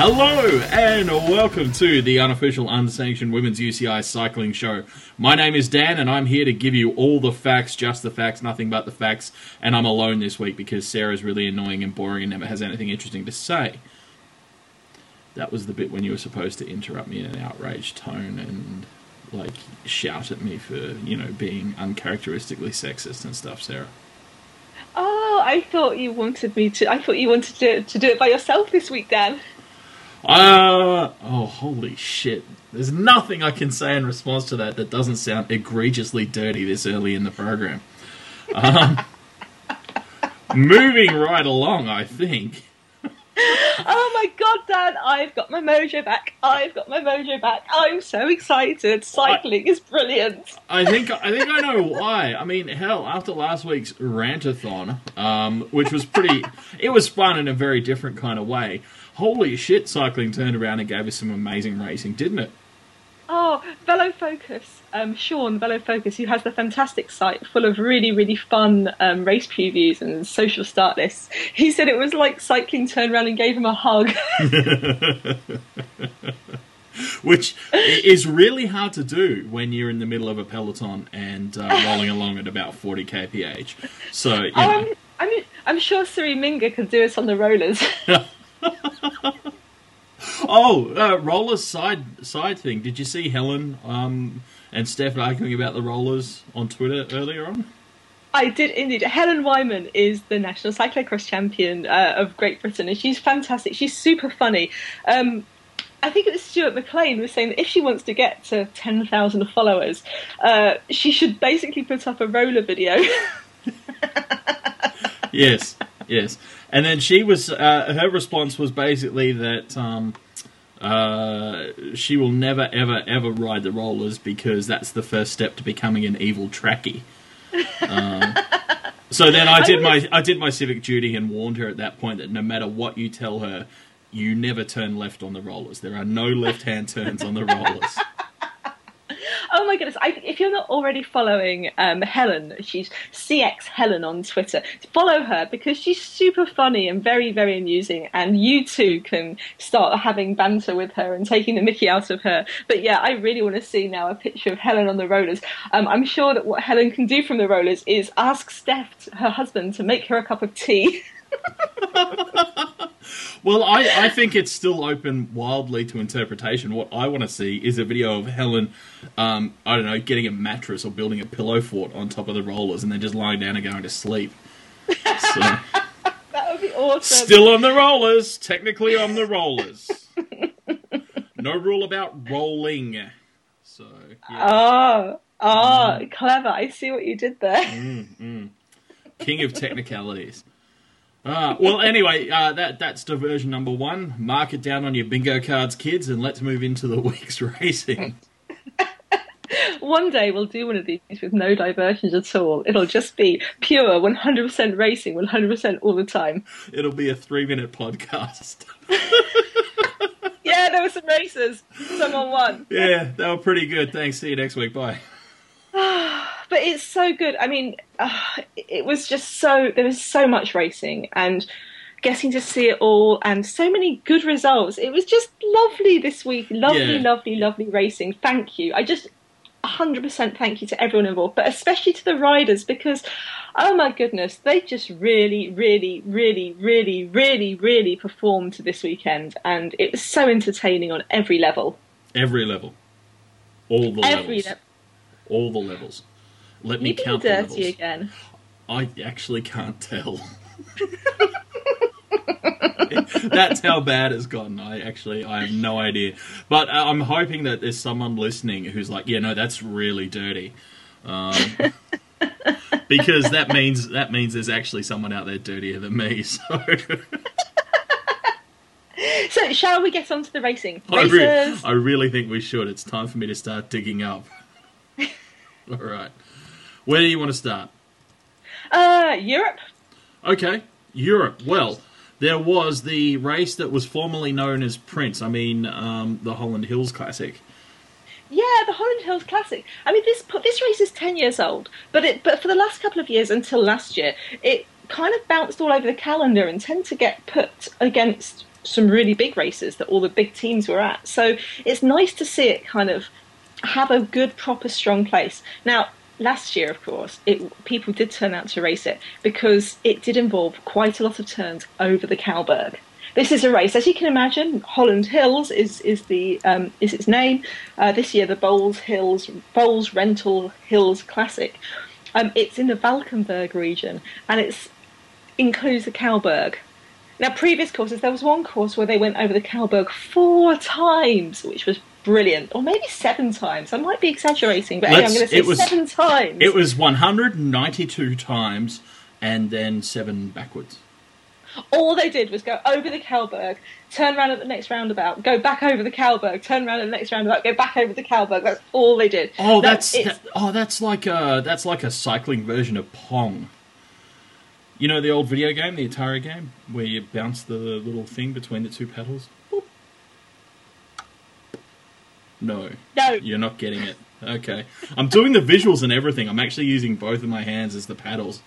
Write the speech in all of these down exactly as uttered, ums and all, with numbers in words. Hello and welcome to the unofficial unsanctioned women's U C I cycling show. My name is Dan and I'm here to give you all the facts, just the facts, nothing but the facts, and I'm alone this week because Sarah's really annoying and boring and never has anything interesting to say. That was the bit when you were supposed to interrupt me in an outraged tone and like shout at me for, you know, being uncharacteristically sexist and stuff, Sarah. Oh, I thought you wanted me to I thought you wanted to, to do it by yourself this week, Dan. Uh, oh, holy shit. There's nothing I can say in response to that that doesn't sound egregiously dirty this early in the program. Um, moving right along, I think. Oh my god, Dan, I've got my mojo back. I've got my mojo back. I'm so excited. Cycling I, is brilliant. I think I think I know why. I mean, hell, after last week's rant-a-thon, um, which was pretty... It was fun in a very different kind of way. Holy shit, cycling turned around and gave us some amazing racing, didn't it? Oh, Velo Focus, um, Sean Velo Focus, who has the fantastic site full of really, really fun um, race previews and social start lists. He said it was like cycling turned around and gave him a hug. Which is really hard to do when you're in the middle of a peloton and uh, rolling along at about forty k p h. So, you oh, know. I'm, I'm, I'm sure Siri Minga could do us on the rollers. oh, uh, rollers side side thing. Did you see Helen um, and Steph arguing about the rollers on Twitter earlier on? I did indeed. Helen Wyman is the national cyclocross champion uh, of Great Britain, and she's fantastic. She's super funny. Um, I think it was Stuart McLean was saying that if she wants to get to ten thousand followers, uh, she should basically put up a roller video. Yes, yes. And then she was, uh, her response was basically that um, uh, she will never, ever, ever ride the rollers because that's the first step to becoming an evil trackie. Um, so then I did my, I did my civic duty and warned her at that point that no matter what you tell her, you never turn left on the rollers. There are no left-hand turns on the rollers. Oh my goodness, I, if you're not already following um, Helen, she's C X Helen on Twitter. Follow her because she's super funny and very, very amusing, and you too can start having banter with her and taking the mickey out of her. But yeah, I really want to see now a picture of Helen on the rollers. Um, I'm sure that what Helen can do from the rollers is ask Steph, her husband, to make her a cup of tea. Well, I, I think it's still open wildly to interpretation. What I want to see is a video of Helen, um, I don't know, getting a mattress or building a pillow fort on top of the rollers and then just lying down and going to sleep. So, that would be awesome. Still on the rollers. Technically on the rollers. No rule about rolling. So. Yeah. Oh, oh mm. Clever. I see what you did there. Mm, mm. King of technicalities. Uh, well, anyway, uh, that that's diversion number one. Mark it down on your bingo cards, kids, and let's move into the week's racing. One day we'll do one of these with no diversions at all. It'll just be pure one hundred percent racing, one hundred percent all the time. It'll be a three-minute podcast. Yeah, there were some races. Someone won. Yeah, they were pretty good. Thanks. See you next week. Bye. But it's so good. I mean, uh, it was just so, there was so much racing and getting to see it all and so many good results. It was just lovely this week. Lovely, yeah. lovely, lovely racing. Thank you. I just one hundred percent thank you to everyone involved, but especially to the riders because, oh my goodness, they just really, really, really, really, really, really performed this weekend. And it was so entertaining on every level. Every level. All the every levels. Le- All the levels. Let me count the levels. You're being dirty again. I actually can't tell. That's how bad it's gotten. I actually, I have no idea. But I'm hoping that there's someone listening who's like, yeah, no, that's really dirty. Um, because that means that means there's actually someone out there dirtier than me. So, so shall we get on to the racing? I really, I really think we should. It's time for me to start digging up. All right. Where do you want to start? Uh, Europe. Okay, Europe. Well, there was the race that was formerly known as Prince. I mean, um, the Holland Hills Classic. Yeah, the Holland Hills Classic. I mean, this this race is ten years old, but it but for the last couple of years until last year, it kind of bounced all over the calendar and tend to get put against some really big races that all the big teams were at. So it's nice to see it kind of have a good, proper, strong place. Now, last year, of course, it, people did turn out to race it because it did involve quite a lot of turns over the Cowberg. This is a race, as you can imagine, Holland Hills is is the um, is its name. Uh, this year, the Bowles Hills Bowles Rental Hills Classic. Um, it's in the Valkenburg region, and it's includes the Cowberg. Now, previous courses, there was one course where they went over the Cowberg four times, which was brilliant, or maybe seven times. I might be exaggerating, but anyway, I'm going to say it was, seven times. It was one hundred ninety-two times, and then seven backwards. All they did was go over the Cowberg, turn around at the next roundabout, go back over the Cowberg, turn around at the next roundabout, go back over the Cowberg. That's all they did. Oh, that, that's that, oh, that's like a that's like a cycling version of Pong. You know the old video game, the Atari game, where you bounce the little thing between the two paddles? Boop. No. No. You're not getting it. Okay. I'm doing the visuals and everything. I'm actually using both of my hands as the paddles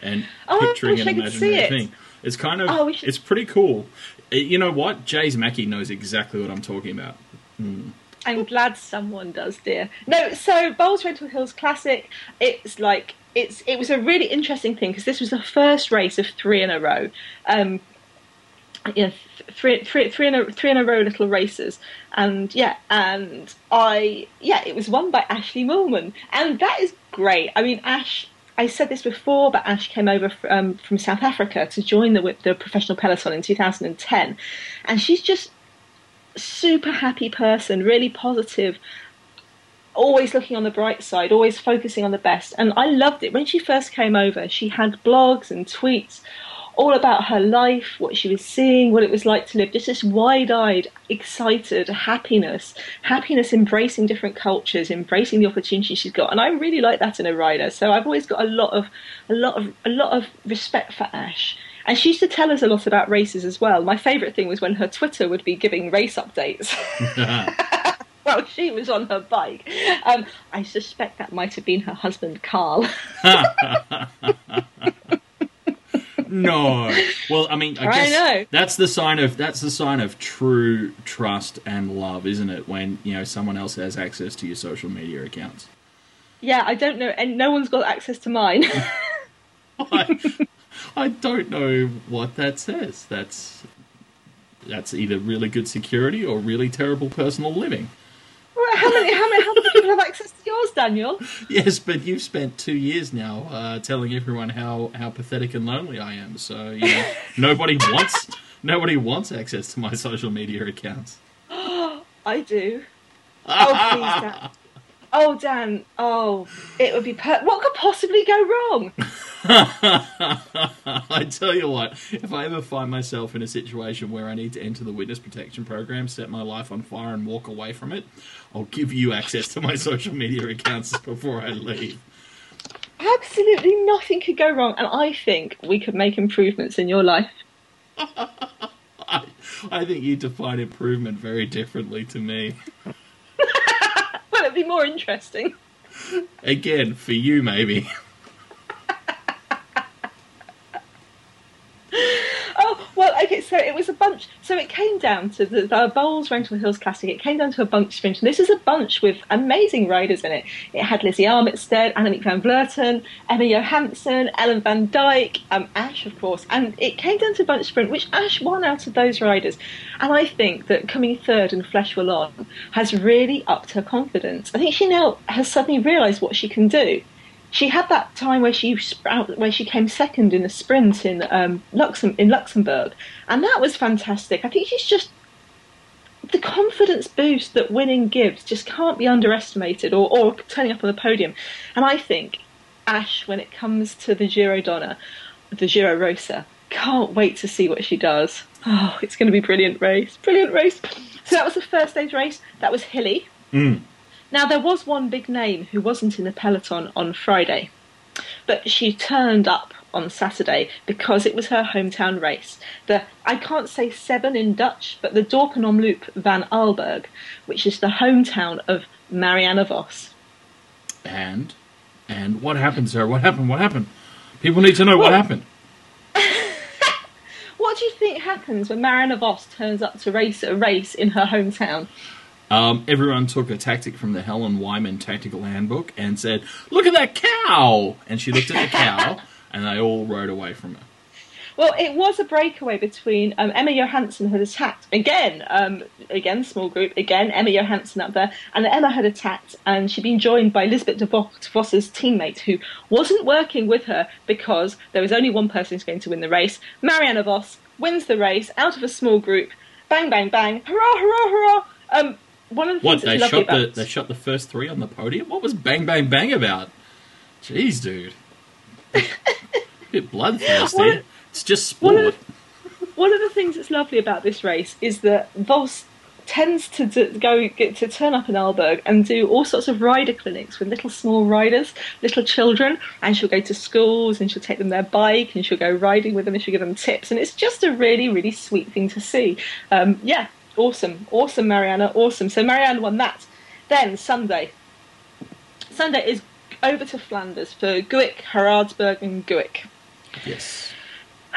and oh, picturing an imaginary it. thing. It's kind of, oh, it's pretty cool. You know what? Jay's Mackey knows exactly what I'm talking about. Mm. I'm glad someone does, dear. No, so Bowles Rental Hills Classic, it's like... It's, it was a really interesting thing because this was the first race of three in a row, um, you know, three, three, three in a three in a row little races, and yeah, and I yeah, it was won by Ashleigh Moorman, and that is great. I mean, Ash, I said this before, but Ash came over f um, from South Africa to join the the professional peloton in two thousand ten, and she's just super happy person, really positive. Always looking on the bright side, always focusing on the best. And I loved it. When she first came over, she had blogs and tweets all about her life, what she was seeing, what it was like to live. Just this wide-eyed, excited happiness. Happiness embracing different cultures, embracing the opportunities she's got. And I really like that in a rider. So I've always got a lot of a lot of a lot of respect for Ash. And she used to tell us a lot about races as well. My favourite thing was when her Twitter would be giving race updates. Well, she was on her bike. Um, I suspect that might have been her husband, Carl. No. Well, I mean, I, I guess know. that's the sign of that's the sign of true trust and love, isn't it? When you know someone else has access to your social media accounts. Yeah, I don't know, and no one's got access to mine. I, I don't know what that says. That's that's either really good security or really terrible personal living. How many, how many, how many people have access to yours, Daniel? Yes, but you've spent two years now uh, telling everyone how, how pathetic and lonely I am. So you know, nobody wants nobody wants access to my social media accounts. I do. Oh please, Dan. Oh Dan. Oh, it would be per what could possibly go wrong? I tell you what, if I ever find myself in a situation where I need to enter the witness protection program, set my life on fire and walk away from it, I'll give you access to my social media accounts before I leave. Absolutely nothing could go wrong, and I think we could make improvements in your life. I, I think you define improvement very differently to me. Well, it'd be more interesting. Again, for you maybe. Okay, so it was a bunch. So it came down to the, the Bowles Rental Hills Classic. It came down to a bunch sprint. This is a bunch with amazing riders in it. It had Lizzie Armitstead, Annemiek van Vleuten, Emma Johansson, Ellen Van Dyke, um, Ash, of course. And it came down to a bunch sprint, which Ash won out of those riders. And I think that coming third and Flesh Wallon has really upped her confidence. I think she now has suddenly realised what she can do. She had that time where she where she came second in a sprint in um, Luxem in Luxembourg, and that was fantastic. I think she's just the confidence boost that winning gives just can't be underestimated, or, or turning up on the podium. And I think Ash, when it comes to the Giro Donna, the Giro Rosa, can't wait to see what she does. Oh, it's going to be brilliant race, brilliant race. So that was the first stage race. That was hilly. Mm. Now, there was one big name who wasn't in the peloton on Friday, but she turned up on Saturday because it was her hometown race. The, I can't say seven in Dutch, but the Dorpen om Loop van Arlberg, which is the hometown of Marianne Vos. And? And what happened, sir? What happened? What happened? People need to know well, what happened. what do you think happens when Marianne Vos turns up to race a race in her hometown? Um, everyone took a tactic from the Helen Wyman tactical handbook and said, "Look at that cow!" And she looked at the cow, and they all rode away from it. Well, it was a breakaway between um, Emma Johansson had attacked again, um, again small group, again Emma Johansson up there, and Emma had attacked, and she'd been joined by Lisbeth de Vos's teammate, who wasn't working with her because there was only one person who's going to win the race. Marianne Vos wins the race out of a small group. Bang, bang, bang! Hurrah, hurrah, hurrah! Um, one of the what, things that's lovely about the, they shot the first three on the podium. What was bang, bang, bang about? Jeez, dude, a bit bloodthirsty. It's just sport. One of, the, one of the things that's lovely about this race is that Vos tends to do, go get, to turn up in Arlberg and do all sorts of rider clinics with little small riders, little children, and she'll go to schools and she'll take them their bike and she'll go riding with them and she'll give them tips, and it's just a really, really sweet thing to see. Um, yeah, awesome, awesome, Mariana, awesome. So Marianne won that. Then Sunday, Sunday is over to Flanders for Guick, Haraldsberg, and Guick. Yes.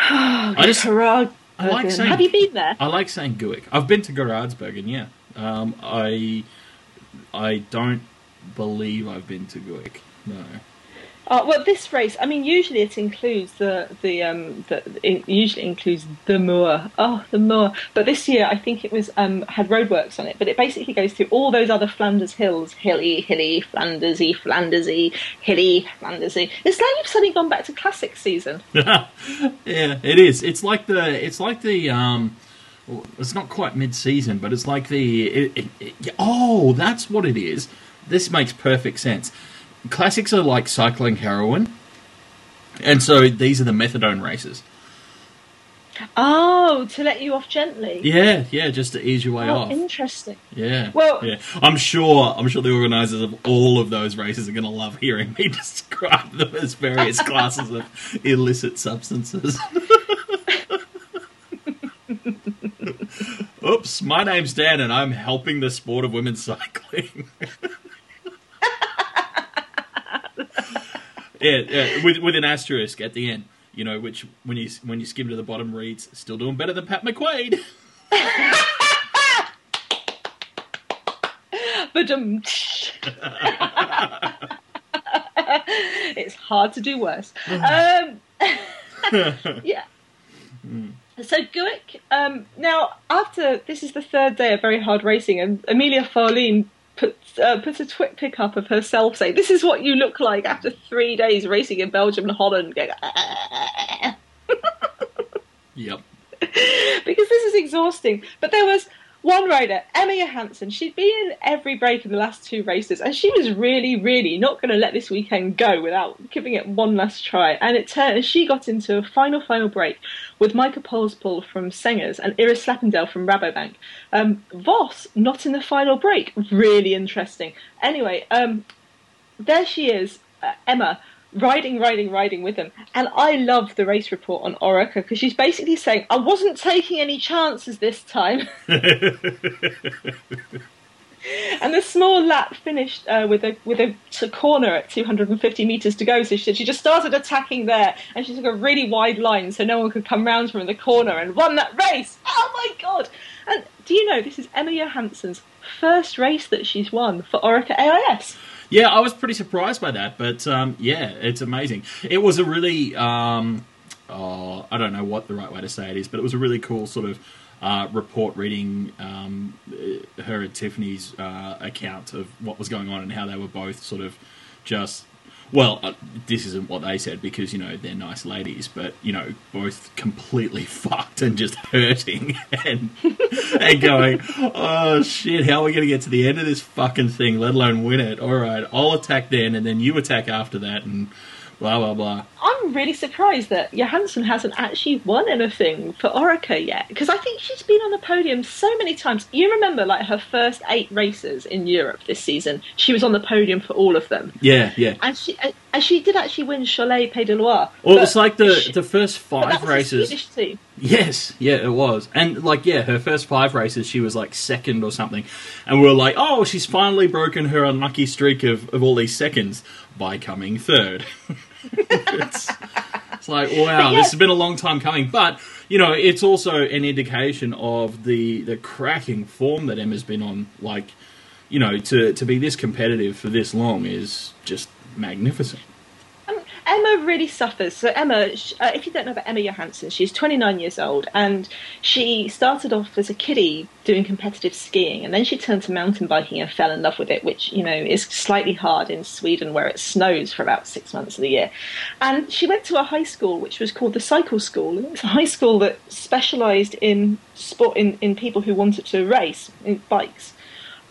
Oh, I just hurrah, I like saying, have you been there? I like saying Guick. I've been to Gerardsbergen, yeah. Um, I I don't believe I've been to Guick. No. Uh, well, this race, I mean, usually it includes the the um the it usually includes the moor. Oh, the moor. But this year, I think it was um had roadworks on it. But it basically goes through all those other Flanders hills: hilly, hilly, Flandersy, Flandersy, hilly, Flandersy. It's like you've suddenly gone back to classic season. Yeah, it is. It's like the it's like the um it's not quite mid-season, but it's like the it, it, it, oh, that's what it is. This makes perfect sense. Classics are like cycling heroin, and so these are the methadone races. Oh, to let you off gently. Yeah, yeah, just to ease your way oh, off. Interesting. Yeah. Well, yeah. I'm sure. I'm sure the organisers of all of those races are going to love hearing me describe them as various classes of illicit substances. Oops, my name's Dan, and I'm helping the sport of women's cycling. Yeah, yeah, with with an asterisk at the end, you know, which when you when you skim to the bottom reads, still doing better than Pat McQuaid. It's hard to do worse. um, yeah. Mm. So Guick, um, now after this is the third day of very hard racing, and Amelia Farlene Put, uh, put a twit pick up of herself saying, "This is what you look like after three days racing in Belgium and Holland." Going, ah. Yep. Because this is exhausting. But there was one rider, Emma Johansson. She'd been in every break in the last two races, and she was really, really not going to let this weekend go without giving it one last try. And it turned, she got into a final, final break with Micah Polspool from Sengers and Iris Slappendale from Rabobank. Um, Vos, not in the final break. Really interesting. Anyway, um, there she is, uh, Emma, riding, riding, riding with them. And I love the race report on Orica, because she's basically saying, I wasn't taking any chances this time. And the small lap finished uh, with a with a corner at two hundred fifty metres to go. So she, she just started attacking there, and she took a really wide line so no one could come round from the corner, and won that race. Oh, my God. And do you know, this is Emma Johansson's first race that she's won for Orica A I S. Yeah, I was pretty surprised by that, but um, yeah, it's amazing. It was a really, um, oh, I don't know what the right way to say it is, but it was a really cool sort of uh, report reading um, her and Tiffany's uh, account of what was going on and how they were both sort of just, well, uh, this isn't what they said because, you know, they're nice ladies, but, you know, both completely fucked and just hurting and, and going, oh, shit, how are we going to get to the end of this fucking thing, let alone win it? All right, I'll attack then, and then you attack after that, and blah, blah, blah. I'm really surprised that Johansson hasn't actually won anything for Orica yet, because I think she's been on the podium so many times. You remember, like, her first eight races in Europe this season, she was on the podium for all of them. Yeah, yeah. And she and she did actually win Cholet Pays de Loire. Well, it was like the, she, the first five that was races. A Swedish team. Yes, yeah, it was. And, like, yeah, her first five races, she was, like, second or something. And we were like, oh, she's finally broken her unlucky streak of, of all these seconds by coming third. it's, It's like, wow, yes. This has been a long time coming. But, you know, it's also an indication of the, the cracking form that Emma's been on. Like, you know, to, to be this competitive for this long is just magnificent. Um, Emma really suffers. So Emma, uh, if you don't know about Emma Johansson, she's twenty-nine years old, and she started off as a kiddie doing competitive skiing, and then she turned to mountain biking and fell in love with it, which, you know, is slightly hard in Sweden where it snows for about six months of the year. And she went to a high school which was called the Cycle School, and it's a high school that specialised in sport in, in people who wanted to race in bikes.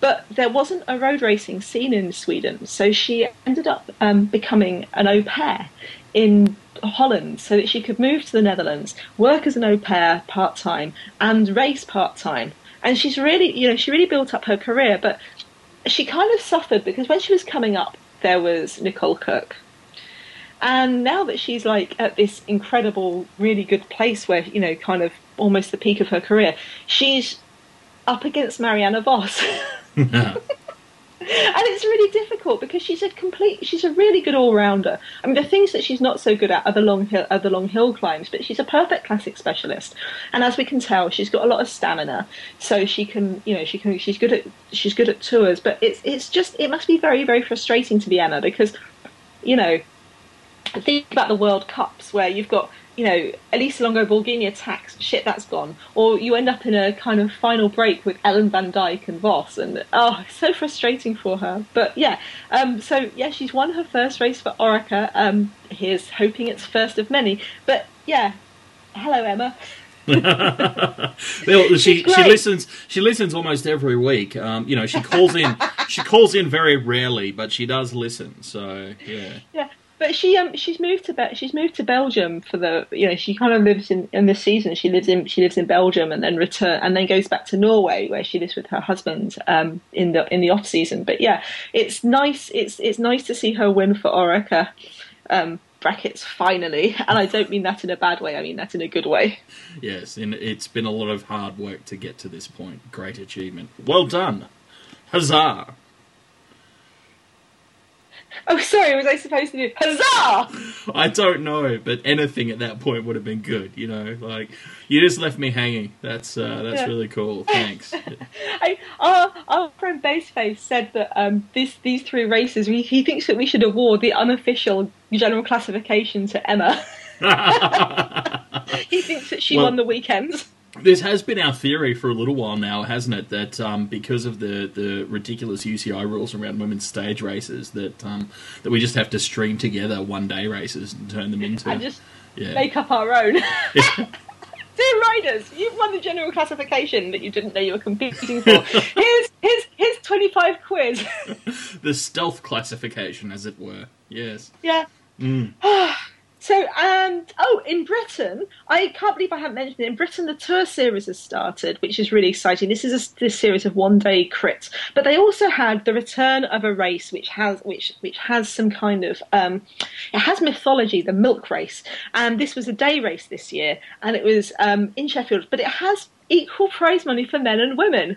But there wasn't a road racing scene in Sweden, so she ended up um, becoming an au pair in Holland so that she could move to the Netherlands, work as an au pair part-time, and race part-time. And she's really, you know, she really built up her career, but she kind of suffered because when she was coming up, there was Nicole Kirk. And now that she's, like, at this incredible, really good place where, you know, kind of almost the peak of her career, she's up against Marianne Vos. No. And it's really difficult because she's a complete she's a really good all-rounder. I mean, the things that she's not so good at are the long hill are the long hill climbs, but she's a perfect classic specialist, and as we can tell, she's got a lot of stamina, so she can you know she can she's good at she's good at tours. But it's it's just it must be very, very frustrating to be Emma, because, you know, think about the World Cups where you've got, you know, Elise Longo-Borghini attacks, shit, that's gone. Or you end up in a kind of final break with Ellen Van Dyke and Vos, and, oh, it's so frustrating for her. But, yeah, um, so, yeah, she's won her first race for Orica. Um, here's hoping it's first of many. But, yeah, hello, Emma. Well, she she listens she listens almost every week. Um, you know, she calls in she calls in very rarely, but she does listen, so, yeah. Yeah. But she um she's moved to Be- she's moved to Belgium for the you know she kind of lives in, in this season she lives in she lives in Belgium and then return and then goes back to Norway where she lives with her husband um in the in the off season. But yeah, it's nice it's it's nice to see her win for Orica, um brackets finally, and I don't mean that in a bad way, I mean that in a good way. Yes, and it's been a lot of hard work to get to this point. Great achievement, well done, huzzah. Oh, sorry, was I supposed to do huzzah? I don't know, but anything at that point would have been good, you know. Like, you just left me hanging. That's uh, that's yeah. really cool. Thanks. I, our, our friend Baseface said that um, this, these three races, he, he thinks that we should award the unofficial general classification to Emma. He thinks that she well, won the weekend. This has been our theory for a little while now, hasn't it? That um, because of the, the ridiculous U C I rules around women's stage races, that um, that we just have to string together one-day races and turn them into... And just yeah. make up our own. Yeah. Dear riders, you've won the general classification that you didn't know you were competing for. Here's, here's, here's twenty-five quiz. The stealth classification, as it were. Yes. Yeah. Mm. So, um, oh, in Britain, I can't believe I haven't mentioned it. In Britain, the Tour Series has started, which is really exciting. This is a this series of one-day crits, but they also had the return of a race which has which which has some kind of um, it has mythology, the Milk Race, and this was a day race this year, and it was um, in Sheffield, but it has equal prize money for men and women,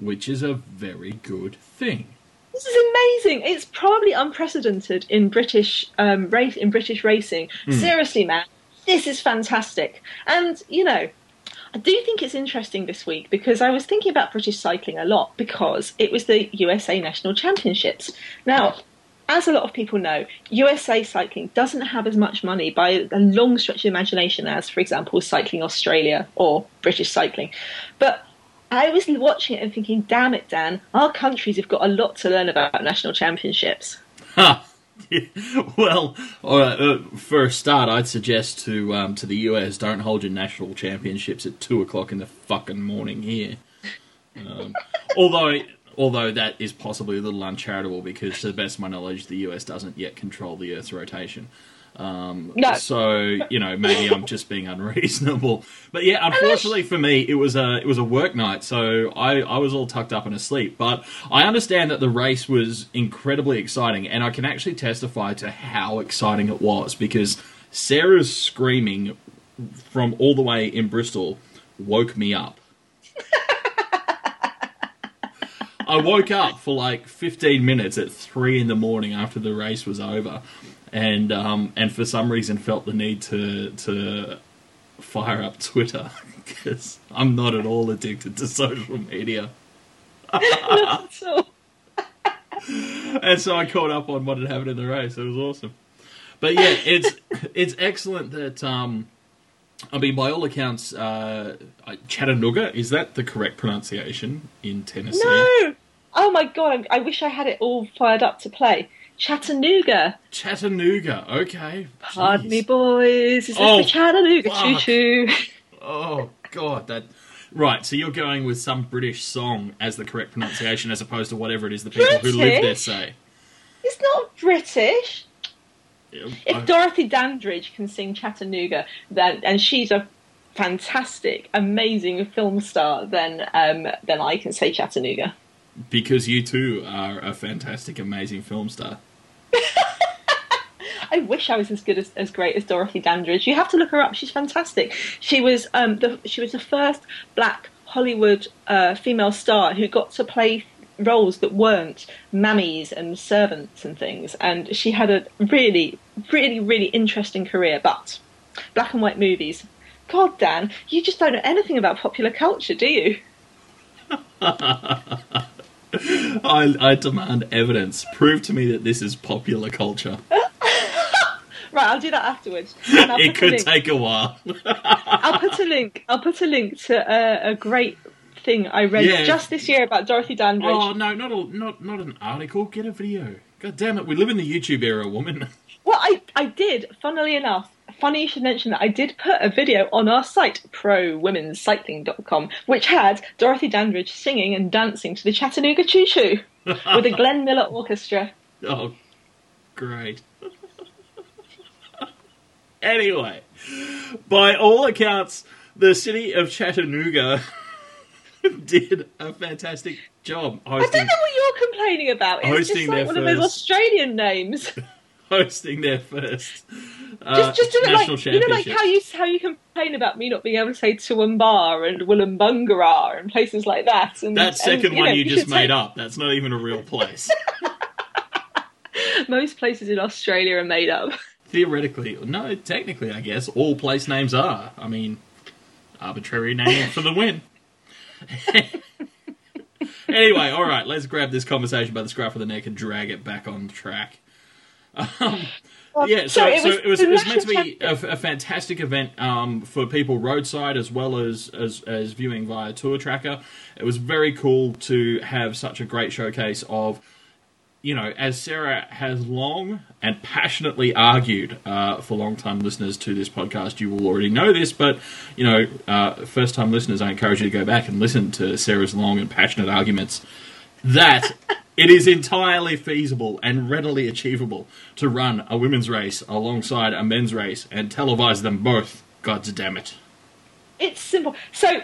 which is a very good thing. This is amazing. It's probably unprecedented in British um, race in British racing. Mm. Seriously, man, this is fantastic. And, you know, I do think it's interesting this week because I was thinking about British cycling a lot because it was the U S A National Championships. Now, as a lot of people know, U S A cycling doesn't have as much money by a long stretch of imagination as, for example, Cycling Australia or British cycling. But I was watching it and thinking, damn it, Dan, our countries have got a lot to learn about national championships. Huh. Well, uh, for a start, I'd suggest to um, to the U S, don't hold your national championships at two o'clock in the fucking morning here. Um, although, although that is possibly a little uncharitable because, to the best of my knowledge, the U S doesn't yet control the Earth's rotation. Um, no. So, you know, maybe I'm just being unreasonable, but yeah, unfortunately for me, it was a, it was a work night. So I, I was all tucked up and asleep, but I understand that the race was incredibly exciting, and I can actually testify to how exciting it was because Sarah's screaming from all the way in Bristol woke me up. I woke up for like fifteen minutes at three in the morning after the race was over. and um, and for some reason felt the need to to fire up Twitter, because I'm not at all addicted to social media. Not at all. And so I caught up on what had happened in the race. It was awesome. But yeah, it's it's excellent that, um, I mean, by all accounts, uh, Chattanooga, is that the correct pronunciation in Tennessee? No! Oh my God, I wish I had it all fired up to play. Chattanooga. Chattanooga, okay. Pardon Jeez. me, boys. Is this oh, the Chattanooga choo-choo? Oh, God, that... Right, so you're going with some British song as the correct pronunciation, as opposed to whatever it is the people British? who live there say. It's not British. Yeah, if I... Dorothy Dandridge can sing Chattanooga, then, and she's a fantastic, amazing film star, then um, then I can say Chattanooga. Because you too are a fantastic, amazing film star. I wish I was as good as, as great as Dorothy Dandridge. You have to look her up. She's fantastic. She was um, the she was the first black Hollywood uh, female star who got to play roles that weren't mammies and servants and things. And she had a really, really, really interesting career. But black and white movies. God, Dan, you just don't know anything about popular culture, do you? I, I demand evidence. Prove to me that this is popular culture. Right, I'll do that afterwards. It could take a while. I'll put a link. I'll put a link to a, a great thing I read yeah. just this year about Dorothy Dandridge. Oh no, not a, not not an article. Get a video. God damn it, we live in the YouTube era, woman. Well, I I did. Funnily enough, funny you should mention that I did put a video on our site, pro women's cycling dot com, which had Dorothy Dandridge singing and dancing to the Chattanooga Choo Choo with a Glenn Miller Orchestra. Oh, great. Anyway, by all accounts, the city of Chattanooga did a fantastic job hosting... I don't know what you're complaining about. It's just like one first, of those Australian names. Hosting their first uh, just, just do it national like, championship. You know, like how you, how you complain about me not being able to say Toowoomba and Willumbungarra and places like that. And, that second and, you one know, you just made take... up. That's not even a real place. Most places in Australia are made up. Theoretically, no, technically, I guess, all place names are. I mean, arbitrary name for the win. Anyway, all right, let's grab this conversation by the scruff of the neck and drag it back on track. Um, yeah, so, so it was, so it was, it was meant to be a, a fantastic event um, for people roadside as well as, as, as viewing via Tour Tracker. It was very cool to have such a great showcase of... You know, as Sarah has long and passionately argued uh, for long-time listeners to this podcast, you will already know this, but, you know, uh, first-time listeners, I encourage you to go back and listen to Sarah's long and passionate arguments that it is entirely feasible and readily achievable to run a women's race alongside a men's race and televise them both. God damn it. It's simple. So...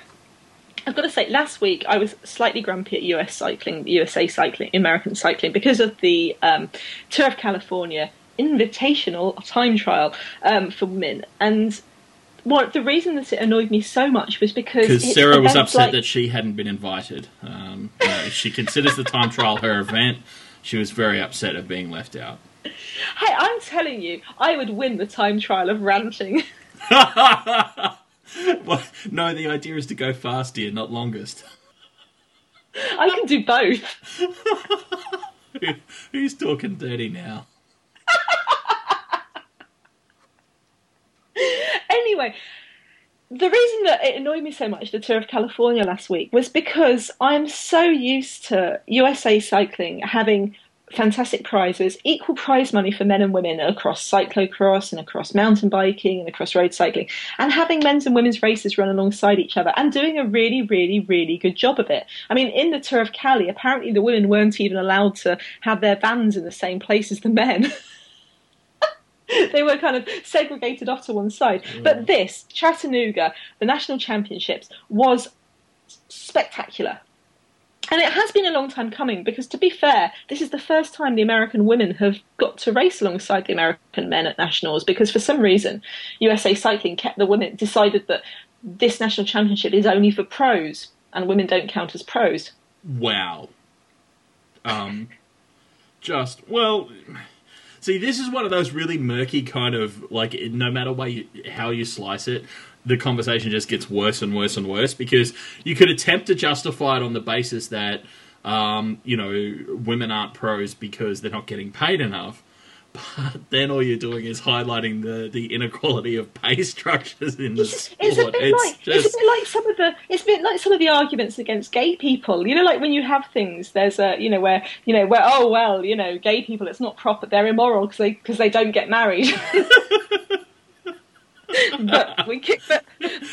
I've got to say, last week I was slightly grumpy at U S cycling, U S A cycling, American cycling, because of the um, Tour of California invitational time trial um, for women. And what the reason that it annoyed me so much was because... Because Sarah was upset like... that she hadn't been invited. Um, you know, she considers the time trial her event. She was very upset at being left out. Hey, I'm telling you, I would win the time trial of ranting. Well, no, the idea is to go fast, dear, not longest. I can do both. Who, who's talking dirty now? Anyway, the reason that it annoyed me so much, the Tour of California last week, was because I'm so used to U S A cycling having... fantastic prizes, equal prize money for men and women across cyclocross and across mountain biking and across road cycling, and having men's and women's races run alongside each other and doing a really, really, really good job of it. I mean, in the Tour of Cali, apparently the women weren't even allowed to have their vans in the same place as the men. They were kind of segregated off to one side. Yeah. But this, Chattanooga, the national championships, was spectacular. And it has been a long time coming because, to be fair, this is the first time the American women have got to race alongside the American men at nationals, because for some reason U S A Cycling kept the women, decided that this national championship is only for pros and women don't count as pros. Wow. Um, just, well, See, this is one of those really murky kind of, like, no matter what you, how you slice it, the conversation just gets worse and worse and worse, because you could attempt to justify it on the basis that, um, you know, women aren't pros because they're not getting paid enough. But then all you're doing is highlighting the, the inequality of pay structures in the sport. It's a bit it's like just... it's a bit like some of the it's a bit like some of the arguments against gay people. You know, like when you have things, there's a you know where you know where oh well you know gay people, it's not proper, they're immoral because they because they don't get married. but we kick but,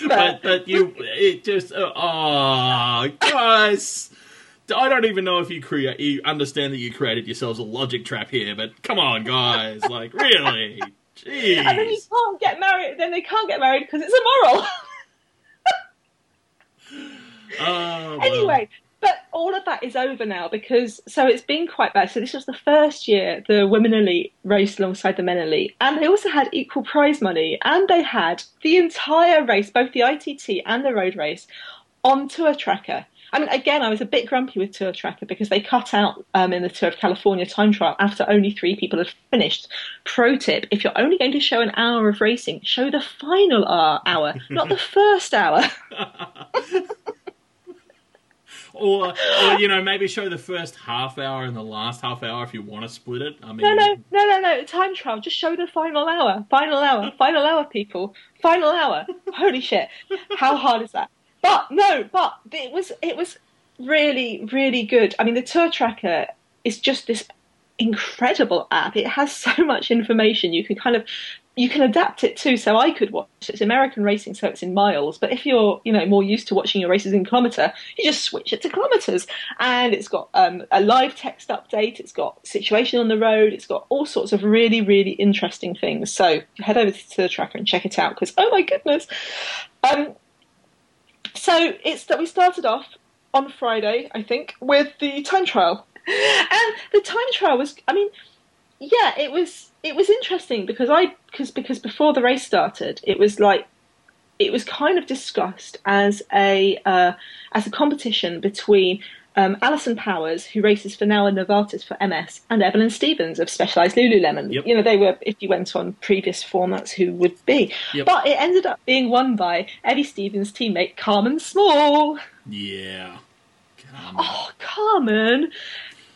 but but you it just oh guys. I don't even know if you create, you understand that you created yourselves a logic trap here, but come on, guys, like, really? Jeez. And then you can't get married, then they can't get married because it's immoral. oh, well. Anyway, but all of that is over now because, so it's been quite bad. So this was the first year the women elite raced alongside the men elite, and they also had equal prize money, and they had the entire race, both the I T T and the road race, on Tour Tracker. I mean, again, I was a bit grumpy with Tour Tracker because they cut out um, in the Tour of California time trial after only three people had finished. Pro tip, if you're only going to show an hour of racing, show the final hour, hour not the first hour. Or, or, you know, maybe show the first half hour and the last half hour if you want to split it. I mean, no, no, no, no, no. Time trial. Just show the final hour, final hour, final hour, people. Final hour. Holy shit. How hard is that? But no, but it was it was really, really good. I mean, the Tour Tracker is just this incredible app. It has so much information. You can kind of you can adapt it too. So I could watch it's American racing, so it's in miles. But if you're you know more used to watching your races in kilometre, you just switch it to kilometres. And it's got um, a live text update. It's got situation on the road. It's got all sorts of really, really interesting things. So head over to Tour Tracker and check it out because oh my goodness. Um, So it's that we started off on Friday, I think, with the time trial. And the time trial was, I mean, yeah, it was it was interesting because I because because before the race started, it was like it was kind of discussed as a uh, as a competition between um, Alison Powers, who races for now and Novartis for M S, and Evelyn Stevens of Specialized Lululemon. Yep. You know, they were, if you went on previous formats, who would be. Yep. But it ended up being won by Eddie Stevens' teammate Carmen Small. Yeah. Carmen. Oh, Carmen.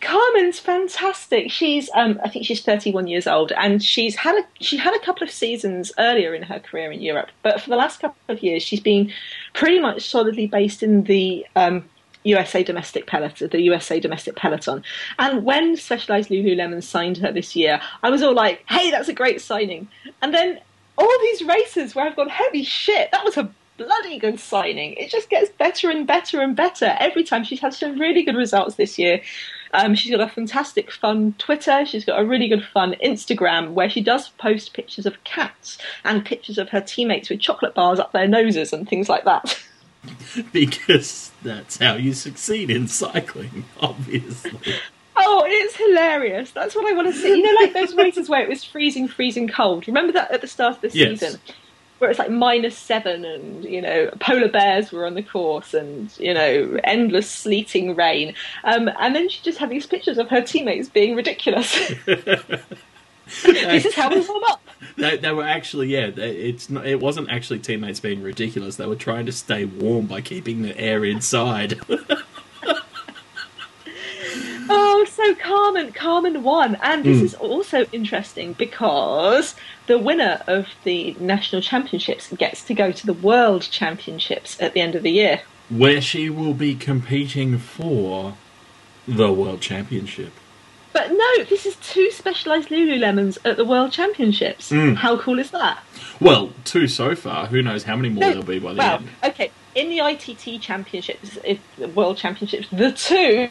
Carmen's fantastic. She's, um, I think she's thirty-one years old, and she's had a she had a couple of seasons earlier in her career in Europe, but for the last couple of years, she's been pretty much solidly based in the um, U S A domestic peloton, the U S A domestic peloton. And when Specialized Lululemon signed her this year, I was all like, "Hey, that's a great signing." And then all these races where I've gone, "Holy shit, that was a bloody good signing!" It just gets better and better and better every time. She's had some really good results this year. Um, she's got a fantastic fun Twitter. She's got a really good fun Instagram where she does post pictures of cats and pictures of her teammates with chocolate bars up their noses and things like that. Because that's how you succeed in cycling, obviously. Oh, it's hilarious. That's what I want to see. You know, like those races where it was freezing, freezing cold. Remember that at the start of the yes. season? Where it's like minus seven and, you know, polar bears were on the course and, you know, endless sleeting rain. Um, and then she just had these pictures of her teammates being ridiculous. This is how we warm up. They, they were actually, yeah, it's not, it wasn't actually teammates being ridiculous. They were trying to stay warm by keeping the air inside. Oh, so Carmen, Carmen won. And this mm. is also interesting because the winner of the national championships gets to go to the world championships at the end of the year. Where she will be competing for the world championship. But no, this is two Specialized Lululemons at the World Championships. Mm. How cool is that? Well, two so far. Who knows how many more no, there'll be by the well, end. Okay, in the I T T Championships, if the World Championships, the two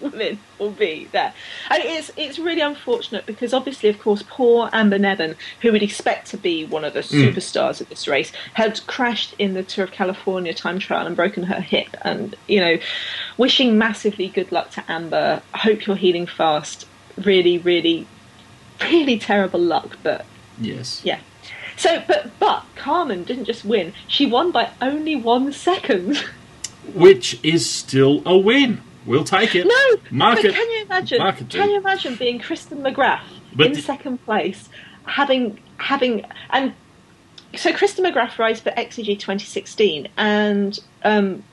women will be there. And it's, it's really unfortunate because obviously, of course, poor Amber Nevin, who we'd expect to be one of the superstars mm. of this race, had crashed in the Tour of California time trial and broken her hip and, you know... Wishing massively good luck to Amber. Hope you're healing fast. Really, really, really terrible luck, but yes, yeah. So, but but Carmen didn't just win; she won by only one second, which is still a win. We'll take it. No, Market. But can you imagine? Market can you imagine being Kristen McGrath but in second place, having having and so Kristen McGrath rides for X C G twenty sixteen, and um,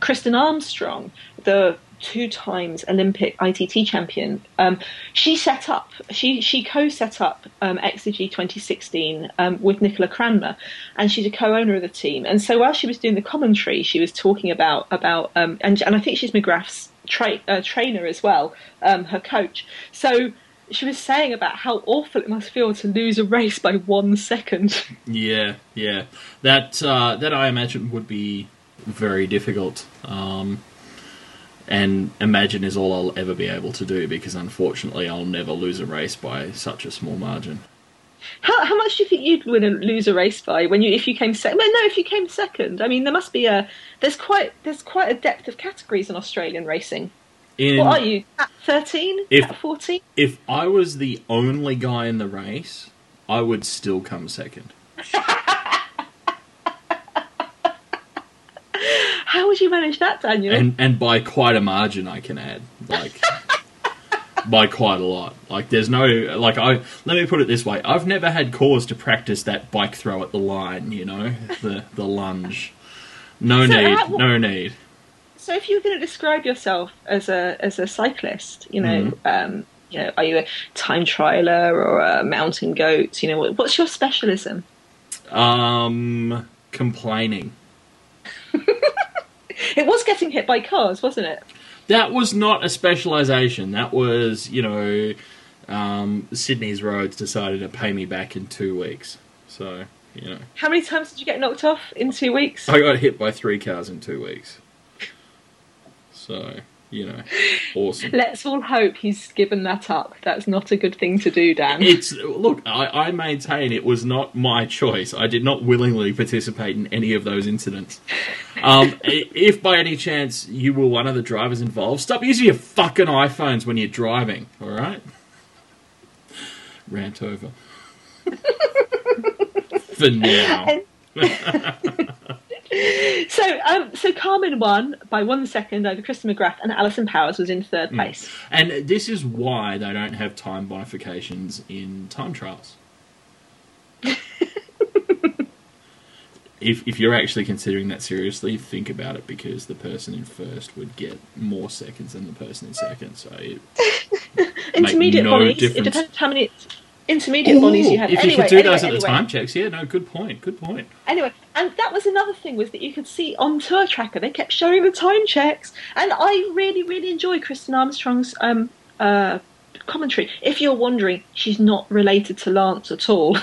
Kristen Armstrong, the two times Olympic I T T champion, um, she set up, she she co-set up um, X C G twenty sixteen um, with Nicola Cranmer, and she's a co-owner of the team. And so while she was doing the commentary, she was talking about about um, and and I think she's McGrath's tra uh, trainer as well, um, her coach. So she was saying about how awful it must feel to lose a race by one second. Yeah, yeah, that uh, that I imagine would be very difficult. Um, And imagine is all I'll ever be able to do, because unfortunately I'll never lose a race by such a small margin. How how much do you think you'd win and lose a race by when you if you came second? Well, no, if you came second, I mean there must be a there's quite there's quite a depth of categories in Australian racing. In, what are you at thirteen? At fourteen? If I was the only guy in the race, I would still come second. How would you manage that, Daniel? And and by quite a margin, I can add, like by quite a lot. Like there's no like I let me put it this way: I've never had cause to practice that bike throw at the line, you know, the the lunge. No so need, how, no need. So if you were going to describe yourself as a as a cyclist, you know, mm. um, you know, are you a time trialer or a mountain goat? You know, what, what's your specialism? Um, complaining. It was getting hit by cars, wasn't it? That was not a specialisation. That was, you know, um, Sydney's roads decided to pay me back in two weeks. So, you know. How many times did you get knocked off in two weeks? I got hit by three cars in two weeks. So, you know, awesome. Let's all hope he's given that up. That's not a good thing to do, Dan. It's look, I, I maintain it was not my choice. I did not willingly participate in any of those incidents. Um, if by any chance you were one of the drivers involved, stop using your fucking iPhones when you're driving, all right? Rant over. For now. So, um, so Carmen won by one second over Kristen McGrath, and Alison Powers was in third place. Mm. And this is why they don't have time bonifications in time trials. If if you're actually considering that seriously, think about it, because the person in first would get more seconds than the person in second. So it intermediate no bodies. Difference. It depends how many intermediate Ooh, bodies you have. If anyway, you could do anyway, those at anyway. the time checks, yeah, no, good point, good point. Anyway, and that was another thing was that you could see on Tour Tracker they kept showing the time checks, and I really really enjoy Kristen Armstrong's um uh commentary. If you're wondering, she's not related to Lance at all.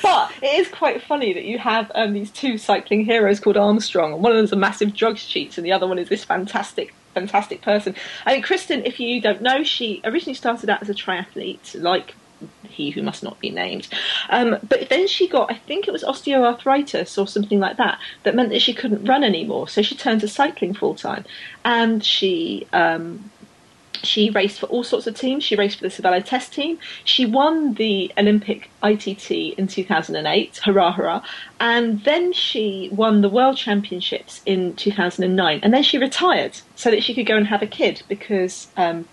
But it is quite funny that you have um, these two cycling heroes called Armstrong, and one of them is a massive drugs cheat and the other one is this fantastic, fantastic person. I mean, Kristen, if you don't know, she originally started out as a triathlete, like he who must not be named. Um, but then she got, I think it was osteoarthritis or something like that, that meant that she couldn't run anymore. So she turned to cycling full-time, and she... Um, She raced for all sorts of teams. She raced for the Cervelo Test Team. She won the Olympic I T T in two thousand eight, hurrah, hurrah. And then she won the World Championships in two thousand nine. And then she retired so that she could go and have a kid, because, um,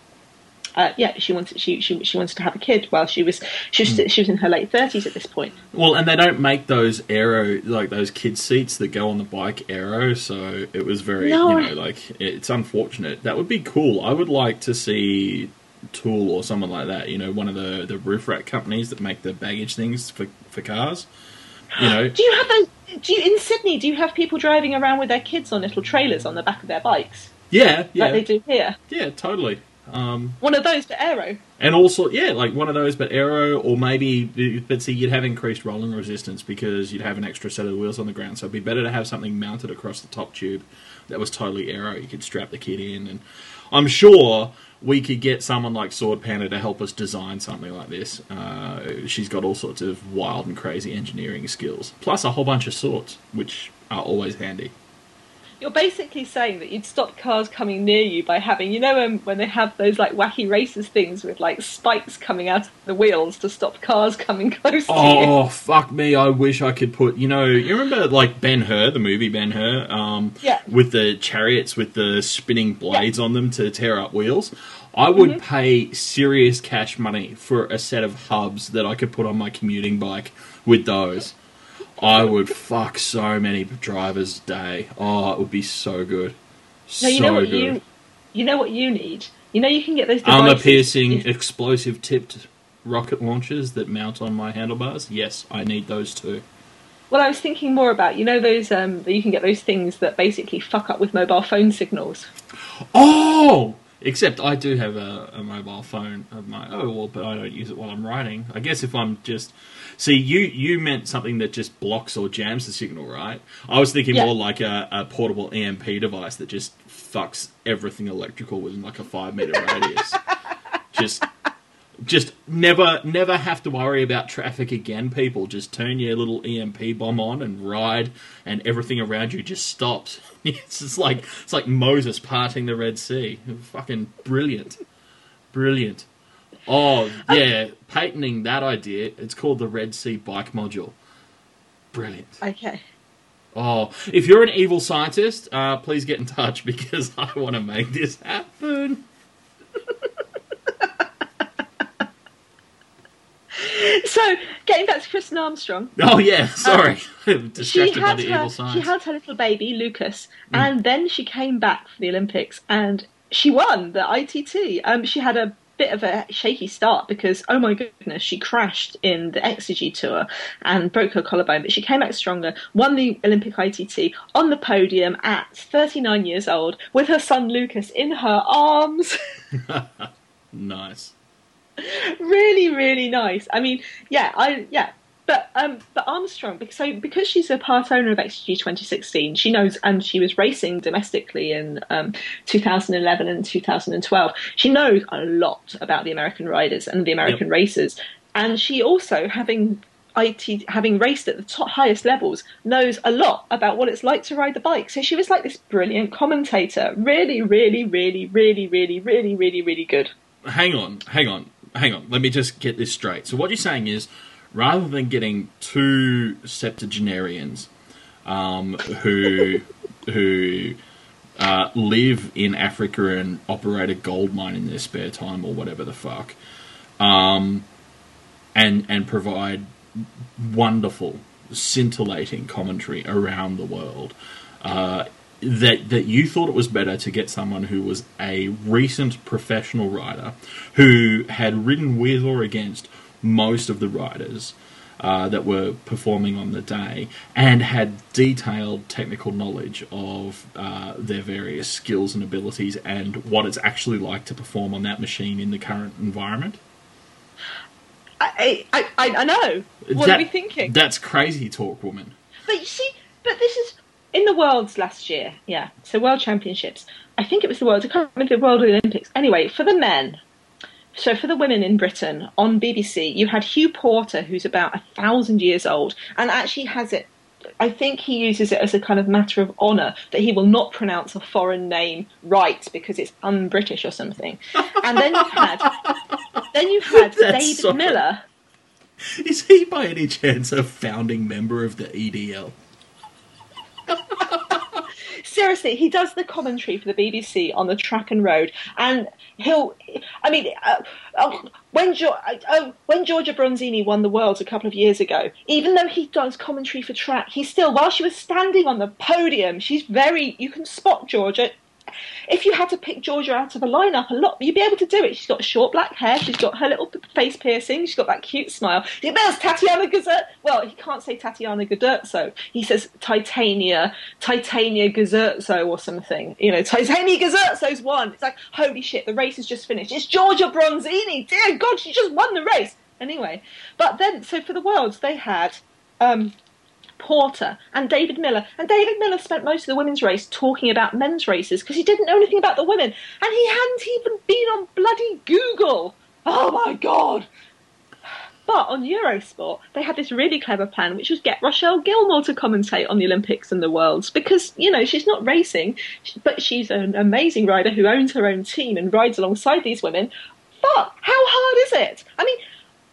uh, yeah, she wanted she, she she wanted to have a kid while she was she was, mm. she was in her late thirties at this point. Well, and they don't make those aero, like those kid seats that go on the bike aero, so it was very, no. you know, like, it's unfortunate. That would be cool. I would like to see Tool or someone like that, you know, one of the, the roof rack companies that make the baggage things for, for cars. You know, do you have those, do you, in Sydney, do you have people driving around with their kids on little trailers on the back of their bikes? Yeah, yeah. Like they do here. Yeah, totally. Um, one of those but aero, and also yeah, like one of those but aero, or maybe but see you'd have increased rolling resistance because you'd have an extra set of wheels on the ground, so it'd be better to have something mounted across the top tube that was totally aero. You could strap the kid in, and I'm sure we could get someone like Sword Panda to help us design something like this. Uh, she's got all sorts of wild and crazy engineering skills, plus a whole bunch of swords, which are always handy. you're basically saying that you'd stop cars coming near you by having, you know, um, when they have those like wacky races things with like spikes coming out of the wheels to stop cars coming close oh, to you. Oh, fuck me. I wish I could put, you know, you remember like Ben-Hur, the movie Ben-Hur, um, yeah. with the chariots with the spinning blades yeah. on them to tear up wheels? I would mm-hmm. pay serious cash money for a set of hubs that I could put on my commuting bike with those. I would fuck so many drivers a day. Oh, it would be so good. So no, you know what good. You, you know what you need? You know you can get those armor-piercing, explosive-tipped rocket launchers that mount on my handlebars? Yes, I need those too. Well, I was thinking more about, you know, those um, you can get those things that basically fuck up with mobile phone signals. Oh! Except I do have a, a mobile phone of my oh well, but I don't use it while I'm riding. I guess if I'm just... See, you, you meant something that just blocks or jams the signal, right? I was thinking yeah. more like a, a portable E M P device that just fucks everything electrical within like a five meter radius. Just just never never have to worry about traffic again, people. Just turn your little E M P bomb on and ride, and everything around you just stops. It's just like it's like Moses parting the Red Sea. Fucking brilliant. Brilliant. Oh, yeah, patenting that idea. It's called the Red Sea Bike Module. Brilliant. Okay. Oh, if you're an evil scientist, uh, please get in touch because I want to make this happen. So, getting back to Kristen Armstrong. Oh, yeah, sorry. Um, Distracted by the her, evil science. She had her little baby, Lucas, mm. and then she came back for the Olympics and she won the I T T. Um, she had a bit of a shaky start because, oh my goodness, she crashed in the Exergy Tour and broke her collarbone, but she came back stronger, won the Olympic I T T on the podium at thirty-nine years old with her son Lucas in her arms. Nice. Really, really nice. I mean, yeah, I yeah, but um, but Armstrong, because so because she's a part owner of X G twenty sixteen, she knows, and she was racing domestically in um, two thousand eleven and two thousand twelve. She knows a lot about the American riders and the American yep. races, and she also having it having raced at the top, highest levels, knows a lot about what it's like to ride the bike. So she was like this brilliant commentator. Really, really, really, really, really, really, really, really good. Hang on, hang on. Hang on, let me just get this straight. So what you're saying is, rather than getting two septuagenarians um, who who uh, live in Africa and operate a gold mine in their spare time or whatever the fuck, um, and and provide wonderful, scintillating commentary around the world, uh, that that you thought it was better to get someone who was a recent professional rider who had ridden with or against most of the riders uh, that were performing on the day and had detailed technical knowledge of uh, their various skills and abilities and what it's actually like to perform on that machine in the current environment? I, I, I, I know. What that, are we thinking? That's crazy talk, woman. But you see, but this is... In the Worlds last year, yeah, so World Championships. I think it was the Worlds, I can't remember the World Olympics. Anyway, for the men, so for the women in Britain, on B B C, you had Hugh Porter, who's about a thousand years old, and actually has it, I think he uses it as a kind of matter of honour that he will not pronounce a foreign name right because it's un-British or something. And then you've had, then you've had David so... Miller. Is he by any chance a founding member of the E D L? Seriously, he does the commentary for the B B C on the track and road, and he'll, I mean, uh, oh, when, jo- oh, when Giorgia Bronzini won the Worlds a couple of years ago, even though he does commentary for track, he still, while she was standing on the podium, she's very, you can spot Giorgia. If you had to pick Giorgia out of a lineup, a lot, you'd be able to do it. She's got short black hair, she's got her little face piercing, she's got that cute smile. There's Tatiana Gazertso. Well, he can't say Tatiana Gazertso. He says Titania, Titania Gazertso or something. You know, Titania Gazertso's won. It's like, holy shit, the race has just finished. It's Giorgia Bronzini. Dear God, she just won the race. Anyway, but then, so for the Worlds, they had... Um, Porter and David Miller, and David Miller spent most of the women's race talking about men's races because he didn't know anything about the women, and he hadn't even been on bloody Google. Oh my God! But on Eurosport, they had this really clever plan, which was get Rochelle Gilmore to commentate on the Olympics and the Worlds, because, you know, she's not racing, but she's an amazing rider who owns her own team and rides alongside these women. But how hard is it? I mean,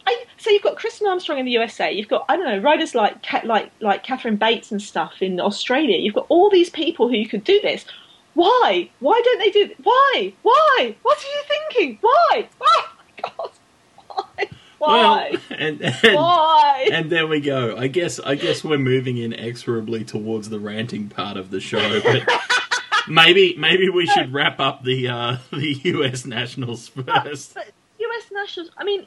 I, so you've got Kristen Armstrong in the U S A. You've got, I don't know, riders like like like Catherine Bates and stuff in Australia. You've got all these people who you could do this. Why? Why don't they do this? Why? Why? What are you thinking? Why? Oh, my God. Why? Why? Well, and, and, Why? And there we go. I guess I guess we're moving inexorably towards the ranting part of the show. But maybe maybe we should wrap up the uh, the U S Nationals first. But, but U S Nationals, I mean,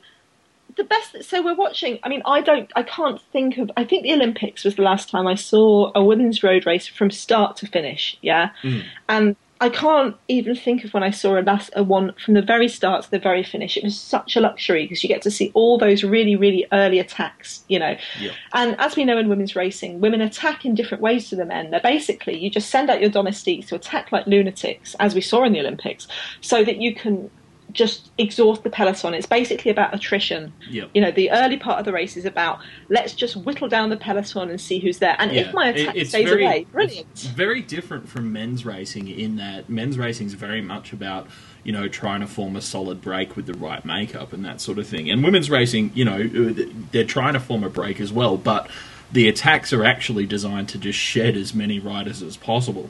the best. So we're watching. I mean, I don't. I can't think of. I think the Olympics was the last time I saw a women's road race from start to finish. Yeah, mm. and. I can't even think of when I saw a, last, a one from the very start to the very finish. It was such a luxury because you get to see all those really, really early attacks, you know. Yeah. And as we know in women's racing, women attack in different ways to the men. They're basically, you just send out your domestiques to attack like lunatics, as we saw in the Olympics, so that you can just exhaust the peloton. It's basically about attrition. Yep. You know, the early part of the race is about let's just whittle down the peloton and see who's there. And yeah, if my attack it, stays very, away, brilliant. It's very different from men's racing in that men's racing is very much about, you know, trying to form a solid break with the right makeup and that sort of thing. And women's racing, you know, they're trying to form a break as well, but the attacks are actually designed to just shed as many riders as possible.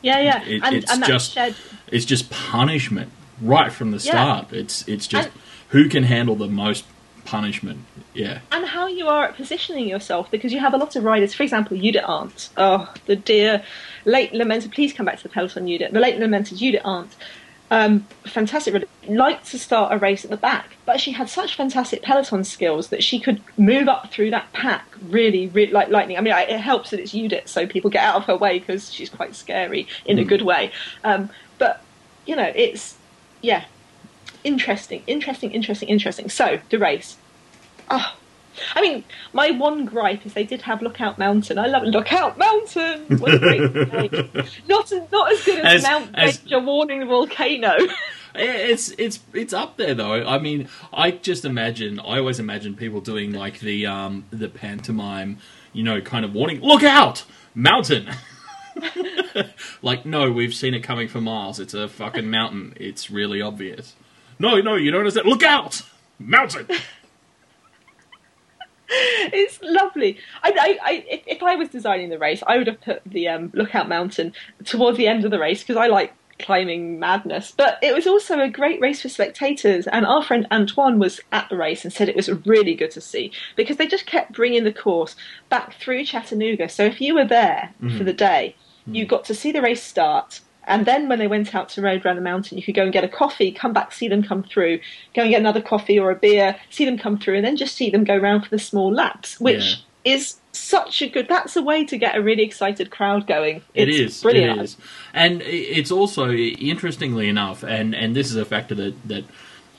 Yeah, yeah. It, and, it's, and just, shed... it's just punishment. Right from the start, yeah. it's it's just and, who can handle the most punishment, yeah. And how you are at positioning yourself, because you have a lot of riders. For example, Judith Arnt, oh, the dear, late lamented, please come back to the peloton, Judith. The late lamented Judith Arnt, um, fantastic, really liked to start a race at the back, but she had such fantastic peloton skills that she could move up through that pack really, really like lightning. I mean, it helps that it's Judith, so people get out of her way because she's quite scary in mm. a good way. Um, but, you know, it's... Yeah, interesting, interesting, interesting, interesting. So, the race. Oh, I mean, my one gripe is they did have Lookout Mountain. I love Lookout Mountain. What a great day. Not, not as good as, as Mount Major warning the volcano. It's it's it's up there though. I mean, I just imagine. I always imagine people doing like the um the pantomime, you know, kind of warning. Look out, mountain. Like, no, we've seen it coming for miles. It's a fucking mountain. It's really obvious. No, no, you don't understand. Look out! Mountain! It's lovely. I, I, I, if, if I was designing the race, I would have put the um, Lookout Mountain towards the end of the race because I like climbing madness. But it was also a great race for spectators, and our friend Antoine was at the race and said it was really good to see because they just kept bringing the course back through Chattanooga. So if you were there mm-hmm. for the day, you got to see the race start, and then when they went out to road around the mountain, you could go and get a coffee, come back, see them come through, go and get another coffee or a beer, see them come through, and then just see them go round for the small laps, which yeah. is such a good... That's a way to get a really excited crowd going. It's it is. Brilliant. It is. And it's also, interestingly enough, and, and this is a factor that... that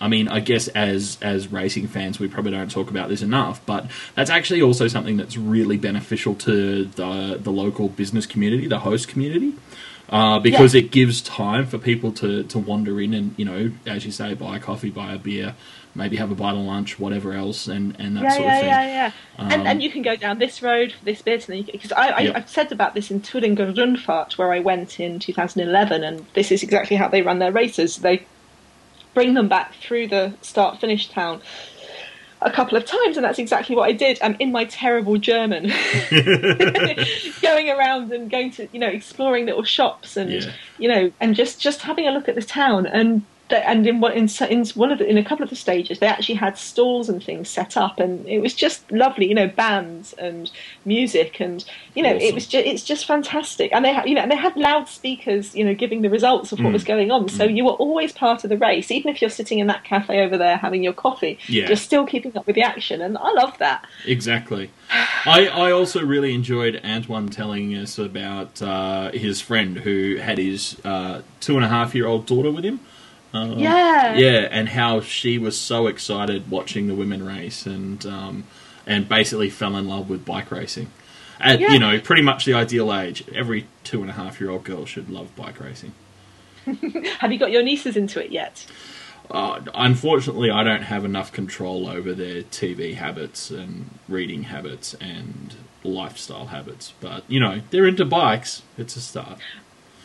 I mean, I guess as as racing fans, we probably don't talk about this enough, but that's actually also something that's really beneficial to the the local business community, the host community, uh, because yeah. it gives time for people to, to wander in and, you know, as you say, buy a coffee, buy a beer, maybe have a bite of lunch, whatever else, and, and that yeah, sort of yeah, thing. Yeah, yeah, yeah. Um, and, and you can go down this road for this bit, and because I, I, yep. I've said about this in Thüringer Rundfahrt, where I went in two thousand eleven, and this is exactly how they run their races. They bring them back through the start-finish town a couple of times, and that's exactly what I did. I'm um, in my terrible German, going around and going to, you know, exploring little shops and yeah. you know, and just, just having a look at the town. And the, and in one in, in one of the, in a couple of the stages, they actually had stalls and things set up, and it was just lovely. You know, bands and music, and you know, awesome. it was just it's just fantastic. And they had, you know, and they had loudspeakers, you know, giving the results of what mm. was going on. Mm. So you were always part of the race, even if you're sitting in that cafe over there having your coffee. Yeah. You're still keeping up with the action, and I love that. Exactly. I, I also really enjoyed Antoine telling us about uh, his friend who had his uh, two and a half year old daughter with him. Uh, yeah, yeah, and how she was so excited watching the women race, and um, and basically fell in love with bike racing. At yeah. you know, pretty much the ideal age. Every two and a half year old girl should love bike racing. Have you got your nieces into it yet? Uh, unfortunately, I don't have enough control over their T V habits and reading habits and lifestyle habits. But, you know, they're into bikes. It's a start.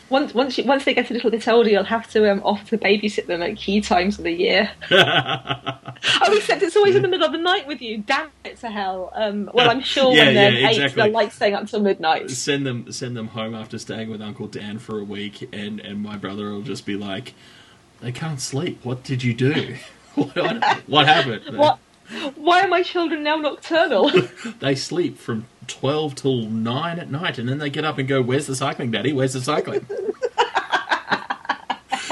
Once once you, once they get a little bit older, you'll have to um, offer to babysit them at key times of the year. Oh, except it's always in the middle of the night with you. Damn it to hell. Um, well, I'm sure yeah, when they're yeah, eight, exactly. They'll like staying up till midnight. Send them send them home after staying with Uncle Dan for a week, and, and my brother will just be like, they can't sleep. What did you do? what, what happened? What? Why are my children now nocturnal? They sleep from twelve till nine at night, and then they get up and go, where's the cycling, Daddy? Where's the cycling? it's,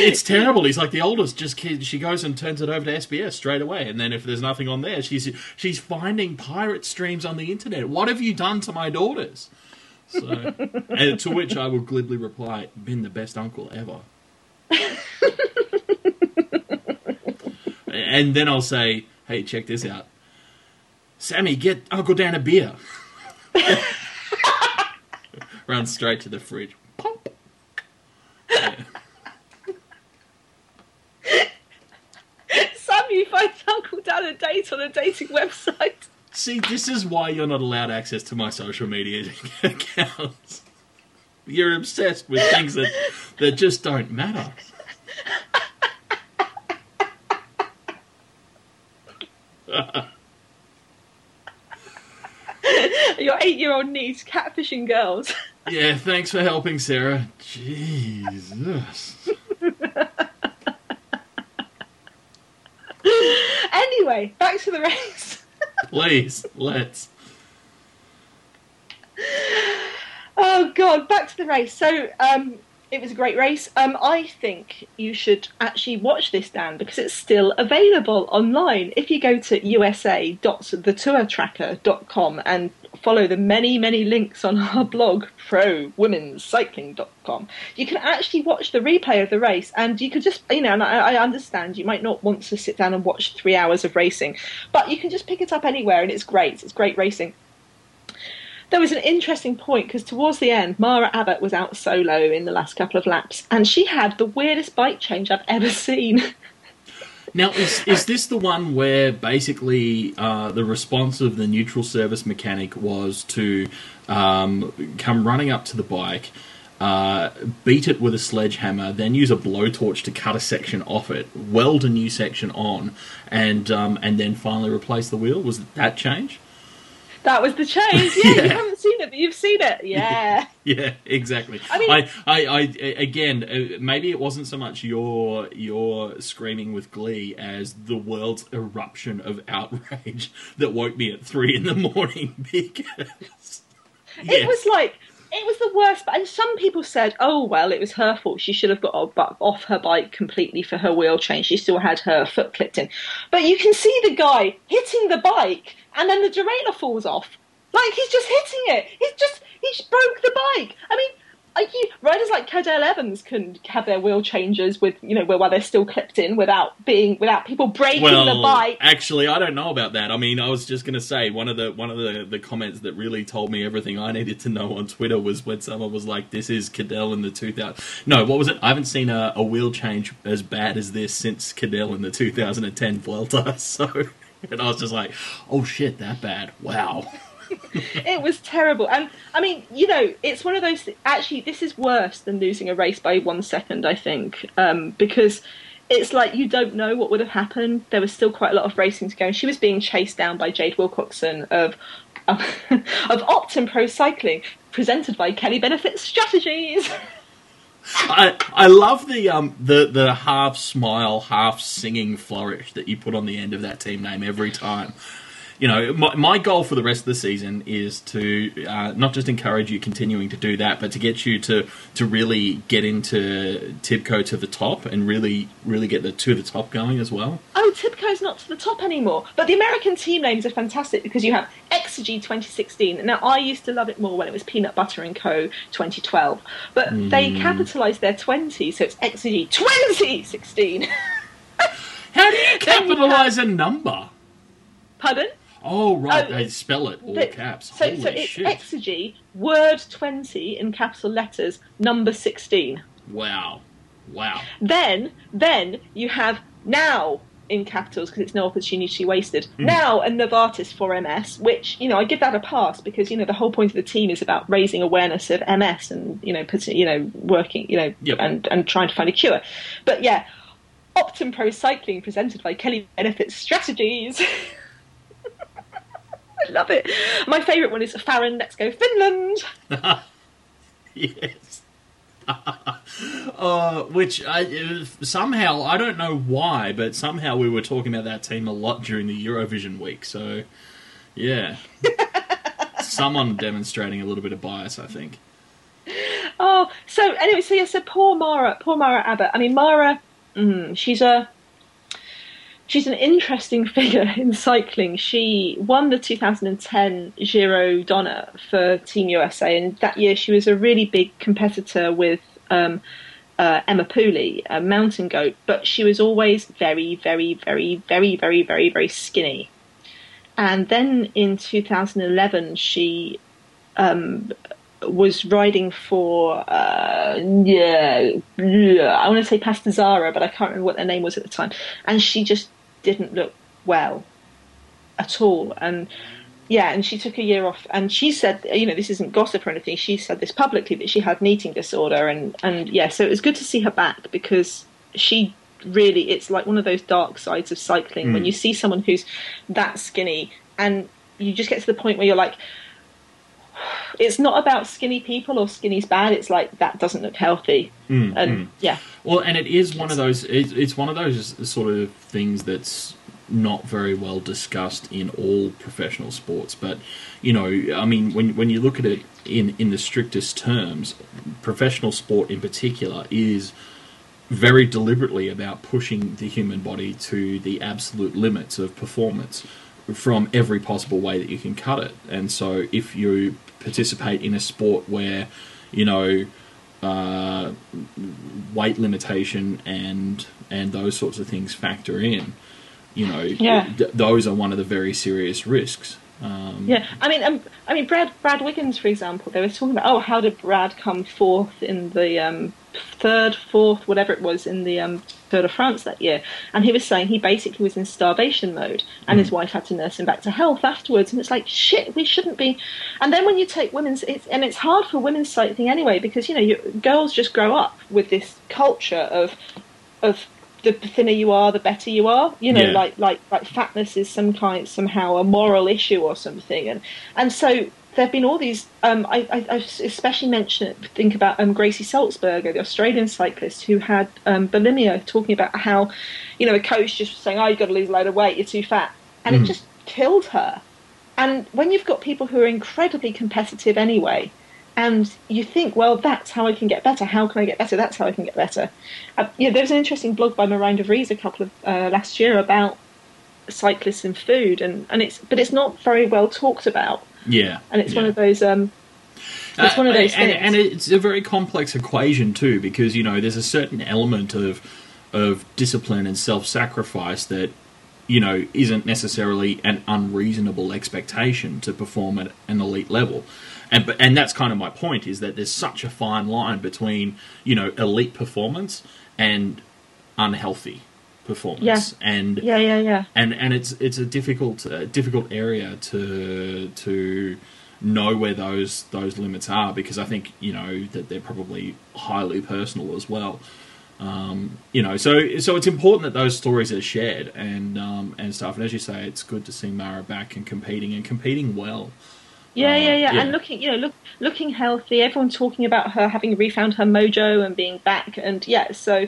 it's terrible. He's like, the oldest just kid, she goes and turns it over to S B S straight away, and then if there's nothing on there, she's she's finding pirate streams on the internet. What have you done to my daughters? So, and to which I will glibly reply, been the best uncle ever. And then I'll say, hey, check this out. Sammy, get Uncle Dan a beer. Run straight to the fridge. Pop. Yeah. Sammy finds Uncle Dan a date on a dating website. See, this is why you're not allowed access to my social media accounts. You're obsessed with things that, that just don't matter. Your eight-year-old niece catfishing girls. Yeah, thanks for helping, Sarah. Jesus. Anyway, back to the race. Please, let's. Oh God, back to the race. So, um, it was a great race. Um, I think you should actually watch this, Dan, because it's still available online. If you go to u s a dot the tour tracker dot com and follow the many, many links on our blog, pro women's cycling dot com, you can actually watch the replay of the race. And you could just, you know, and I, I understand you might not want to sit down and watch three hours of racing, but you can just pick it up anywhere, and it's great. It's great racing. There was an interesting point because towards the end, Mara Abbott was out solo in the last couple of laps, and she had the weirdest bike change I've ever seen. Now, is is this the one where basically uh, the response of the neutral service mechanic was to um, come running up to the bike, uh, beat it with a sledgehammer, then use a blowtorch to cut a section off it, weld a new section on, and um, and then finally replace the wheel? Was it that change? That was the change. Yeah, yeah, you haven't seen it, but you've seen it. Yeah. Yeah, exactly. I mean, I, I, I, again, maybe it wasn't so much your your screaming with glee as the world's eruption of outrage that woke me at three in the morning because it yes. was like it was the worst. And some people said, "Oh well, it was her fault. She should have got off her bike completely for her wheel change. She still had her foot clipped in." But you can see the guy hitting the bike. And then the derailleur falls off. Like, he's just hitting it. He's just, he just broke the bike. I mean, like you, riders like Cadel Evans can have their wheel changes with, you know, while they're still clipped in without being, without people breaking well, the bike. Actually, I don't know about that. I mean, I was just going to say, one of the one of the, the comments that really told me everything I needed to know on Twitter was when someone was like, this is Cadel in the two thousand... No, what was it? I haven't seen a, a wheel change as bad as this since Cadel in the two thousand ten Vuelta, so... And I was just like, oh, shit, that bad. Wow. It was terrible. And, I mean, you know, it's one of those... Th- actually, this is worse than losing a race by one second, I think, um, because it's like you don't know what would have happened. There was still quite a lot of racing to go. And she was being chased down by Jade Wilcoxon of, of, of Optum Pro Cycling, presented by Kelly Benefit Strategies. I I love the um the, the half smile, half singing flourish that you put on the end of that team name every time. You know, my my goal for the rest of the season is to uh, not just encourage you continuing to do that, but to get you to, to really get into Tibco to the top and really really get the to the top going as well. Oh, Tibco's not to the top anymore, but the American team names are fantastic because you have Exergy twenty sixteen. Now, I used to love it more when it was Peanut Butter and Co. twenty twelve, but mm. they capitalised their twenty, so it's Exergy twenty sixteen. How do you capitalise a number? Pardon? Oh, right, um, they spell it all the, caps. So, Holy so it's shit. Exergy, word twenty in capital letters, number sixteen. Wow. Wow. Then, then you have now in capitals because it's no opportunity wasted. Mm. Now and Novartis for M S, which, you know, I give that a pass because, you know, the whole point of the team is about raising awareness of M S and, you know, putting, you know, working, you know, yep. and, and trying to find a cure. But yeah, Optum Pro Cycling presented by Kelly Benefits Strategies. I love it. My favourite one is Farron, Let's Go Finland. Yes. uh, which I, somehow, I don't know why, but somehow we were talking about that team a lot during the Eurovision week. So, yeah. Someone demonstrating a little bit of bias, I think. Oh, so anyway, so yeah, so poor Mara, poor Mara Abbott. I mean, Mara, mm, she's a... She's an interesting figure in cycling. She won the two thousand ten Giro Donna for Team U S A, and that year she was a really big competitor with um, uh, Emma Pooley, a mountain goat, but she was always very, very, very, very, very, very, very skinny. And then in two thousand eleven, she um, was riding for, uh, yeah, yeah, I want to say Pastazzaro, but I can't remember what their name was at the time. And she just didn't look well at all, and yeah, and she took a year off, and she said, you know, this isn't gossip or anything, she said this publicly, that she had an eating disorder, and and yeah, so it was good to see her back, because she really, it's like one of those dark sides of cycling, mm. when you see someone who's that skinny, and you just get to the point where you're like, it's not about skinny people or skinny's bad, it's like that doesn't look healthy. Mm, and mm. yeah. Well, and it is one of those, it's one of those sort of things that's not very well discussed in all professional sports, but, you know, I mean, when when you look at it in in the strictest terms, professional sport in particular is very deliberately about pushing the human body to the absolute limits of performance from every possible way that you can cut it. And so if you participate in a sport where, you know, uh, weight limitation and and those sorts of things factor in, you know, yeah. th- those are one of the very serious risks. Um, yeah, I mean, um, I mean, Brad Brad Wiggins, for example, they were talking about, oh, how did Brad come fourth in the um, third, fourth, whatever it was, in the um, Tour de France that year? And he was saying he basically was in starvation mode, and mm. his wife had to nurse him back to health afterwards. And it's like, shit, we shouldn't be. And then when you take women's, it's, and it's hard for women's cycling anyway, because, you know, you, girls just grow up with this culture of of. The thinner you are, the better you are. You know, yeah. like, like like fatness is some kind somehow a moral issue or something, and and so there have been all these. Um, I, I, I especially mention think about um, Gracie Salzberger, the Australian cyclist who had um, bulimia, talking about how, you know, a coach just saying, "Oh, you've got to lose a load of weight, you're too fat," and mm. it just killed her. And when you've got people who are incredibly competitive anyway, and you think, well, that's how I can get better. How can I get better? That's how I can get better. Uh, yeah, there was an interesting blog by Miranda Vries a couple of uh, last year about cyclists and food, and, and it's but it's not very well talked about. Yeah, and it's yeah. one of those. Um, it's uh, one of those and, things, and it's a very complex equation too, because, you know, there's a certain element of of discipline and self-sacrifice that, you know, isn't necessarily an unreasonable expectation to perform at an elite level. And but, and that's kind of my point, is that there's such a fine line between, you know, elite performance and unhealthy performance. Yeah. And yeah, yeah, yeah. And and it's it's a difficult uh, difficult area to to know where those those limits are, because I think, you know, that they're probably highly personal as well. Um, you know, so so it's important that those stories are shared and um, and stuff. And as you say, it's good to see Mara back and competing and competing well. Yeah, yeah, yeah, yeah, and looking, you know, look, looking healthy. Everyone talking about her having refound her mojo and being back, and yeah, so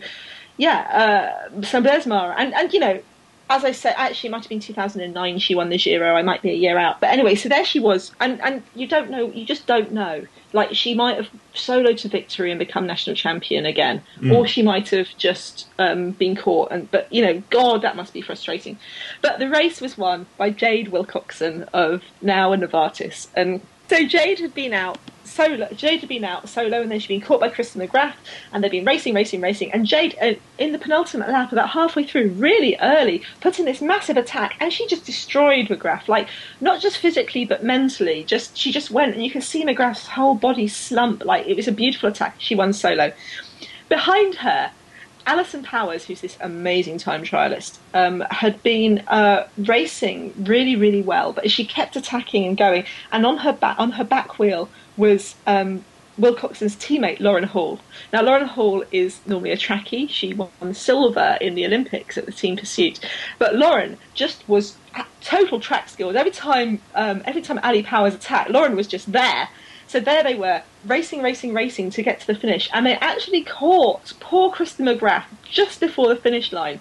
yeah, uh, so there's Mara, and and you know, as I said, actually, it might have been two thousand nine she won the Giro. I might be a year out, but anyway, so there she was, and and you don't know, you just don't know. Like, she might have soloed to victory and become national champion again, mm. or she might have just um, been caught. And but you know, God, that must be frustrating. But the race was won by Jade Wilcoxon of now and Novartis, and so Jade had been out solo. Jade had been out solo, and then she'd been caught by Kristen McGrath, and they'd been racing, racing, racing. And Jade, uh, in the penultimate lap, about halfway through, really early, put in this massive attack, and she just destroyed McGrath. Like, not just physically, but mentally. Just she just went, and you could see McGrath's whole body slump. Like, it was a beautiful attack. She won solo. Behind her Alison Powers, who's this amazing time trialist, um, had been uh, racing really, really well, but she kept attacking and going. And on her back, on her back wheel was um, Wilcoxon's teammate, Lauren Hall. Now, Lauren Hall is normally a trackie. She won silver in the Olympics at the team pursuit. But Lauren just was total track skills. Every time, um, every time Ali Powers attacked, Lauren was just there. So there they were, racing, racing, racing to get to the finish. And they actually caught poor Kristen McGrath just before the finish line.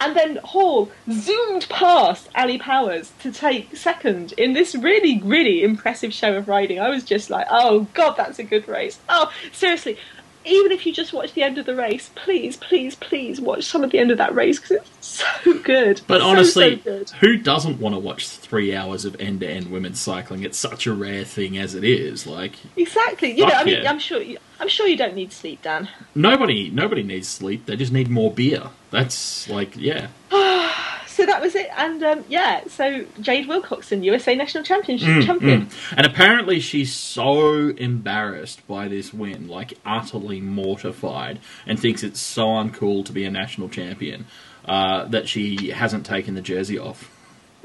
And then Hall zoomed past Ali Powers to take second in this really, really impressive show of riding. I was just like, oh, God, that's a good race. Oh, seriously, even if you just watch the end of the race, please, please, please watch some of the end of that race because it's so good. But so, honestly, so good. Who doesn't want to watch three hours of end-to-end women's cycling? It's such a rare thing as it is. Like exactly, you know. I mean, yeah. I'm sure. You, I'm sure you don't need sleep, Dan. Nobody, nobody needs sleep. They just need more beer. That's like, yeah. So that was it, and um, yeah. So Jade Wilcoxon, U S A national championship mm, champion, mm. and apparently she's so embarrassed by this win, like utterly mortified, and thinks it's so uncool to be a national champion uh, that she hasn't taken the jersey off.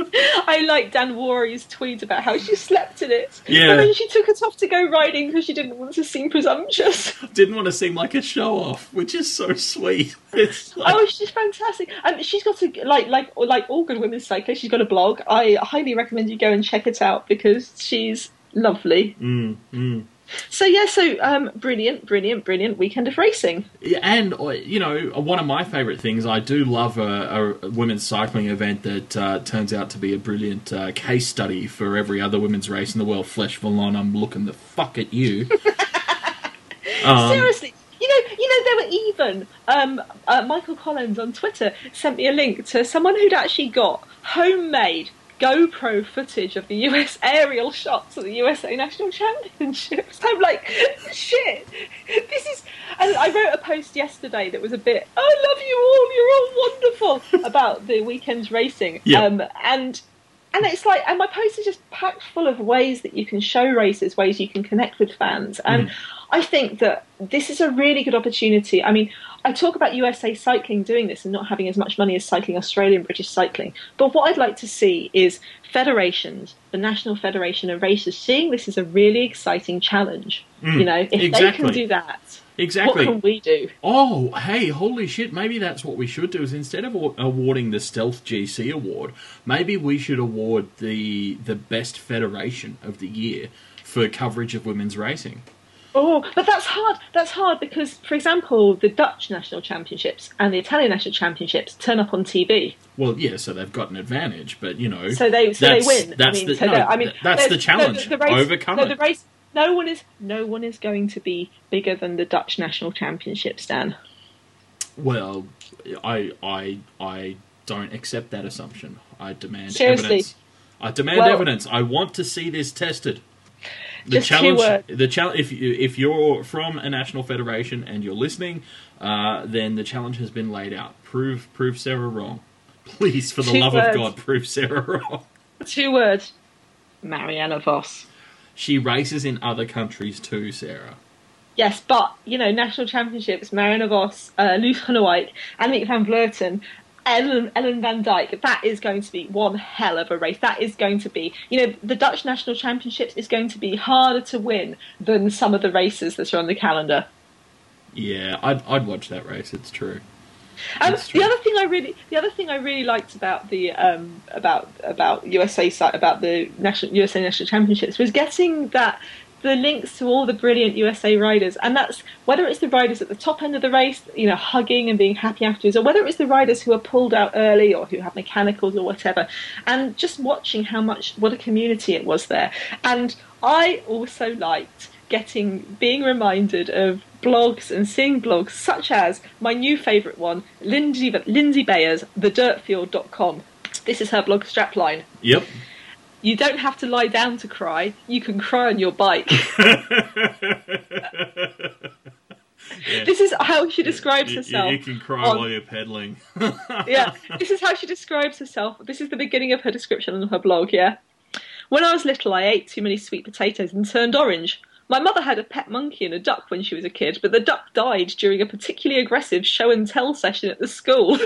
I like Dan Warry's tweet about how she slept in it, yeah. and then she took it off to go riding because she didn't want to seem presumptuous. Didn't want to seem like a show-off, which is so sweet. It's like... Oh, she's fantastic, and she's got a like, like, like all good women's cyclists, she's got a blog. I highly recommend you go and check it out because she's lovely. Mm, mm. So yeah, so um, brilliant, brilliant, brilliant weekend of racing. Yeah, and you know, one of my favourite things, I do love a, a women's cycling event that uh, turns out to be a brilliant uh, case study for every other women's race in the world. Flesh Vallon, I'm looking the fuck at you. um, Seriously. You know, you know, there were even, um, uh, Michael Collins on Twitter sent me a link to someone who'd actually got homemade GoPro footage of the U S aerial shots of the U S A National Championships. I'm like, shit, this is... And I wrote a post yesterday that was a bit, I love you all, you're all wonderful, about the weekend's racing. Yeah. Um, and and it's like, and my post is just packed full of ways that you can show races, ways you can connect with fans. And mm. I think that this is a really good opportunity. I mean, I talk about U S A Cycling doing this and not having as much money as Cycling Australia and British Cycling. But what I'd like to see is federations, the National Federation of Racers, seeing this as a really exciting challenge. Mm, you know, if exactly. they can do that, exactly. what can we do? Oh, hey, holy shit, maybe that's what we should do is instead of awarding the Stealth G C award, maybe we should award the the best federation of the year for coverage of women's racing. Oh, but that's hard. That's hard because, for example, the Dutch national championships and the Italian national championships turn up on T V. Well, yeah, so they've got an advantage, but you know, so they so they win. That's I mean, the so no, I mean, that's the challenge. The, the race, Overcome no, it. The race, no one is no one is going to be bigger than the Dutch national championships, Dan. Well, I I I don't accept that assumption. I demand Seriously. evidence. I demand well, evidence. I want to see this tested. The Just challenge, the challenge. If you, if you're from a national federation and you're listening, uh, then the challenge has been laid out. Prove, prove Sarah wrong, please. For the Two love words. of God, prove Sarah wrong. Two words. Marianne Vos. She races in other countries too, Sarah. Yes, but you know, national championships. Marianne Vos, uh, Loes Groenewijk, Annemiek van Vleuten. Ellen, Ellen Van Dyke, that is going to be one hell of a race. That is going to be, you know, the Dutch National Championships is going to be harder to win than some of the races that are on the calendar. Yeah, I'd, I'd watch that race. It's true. Um, it's true. The other thing I really, the other thing I really liked about the um, about about USA about the national U S A National Championships was getting that. The links to all the brilliant U S A riders, and that's whether it's the riders at the top end of the race, you know, hugging and being happy afterwards, or whether it's the riders who are pulled out early or who have mechanicals or whatever, and just watching how much, what a community it was there. And I also liked getting, being reminded of blogs and seeing blogs such as my new favourite one, Lindsay, Lindsay Bayer's the dirt field dot com. This is her blog strapline. Yep. You don't have to lie down to cry. You can cry on your bike. Yeah. This is how she describes you, herself. You, you can cry on... while you're pedaling. Yeah, this is how she describes herself. This is the beginning of her description on her blog, yeah. When I was little, I ate too many sweet potatoes and turned orange. My mother had a pet monkey and a duck when she was a kid, but the duck died during a particularly aggressive show and tell session at the school.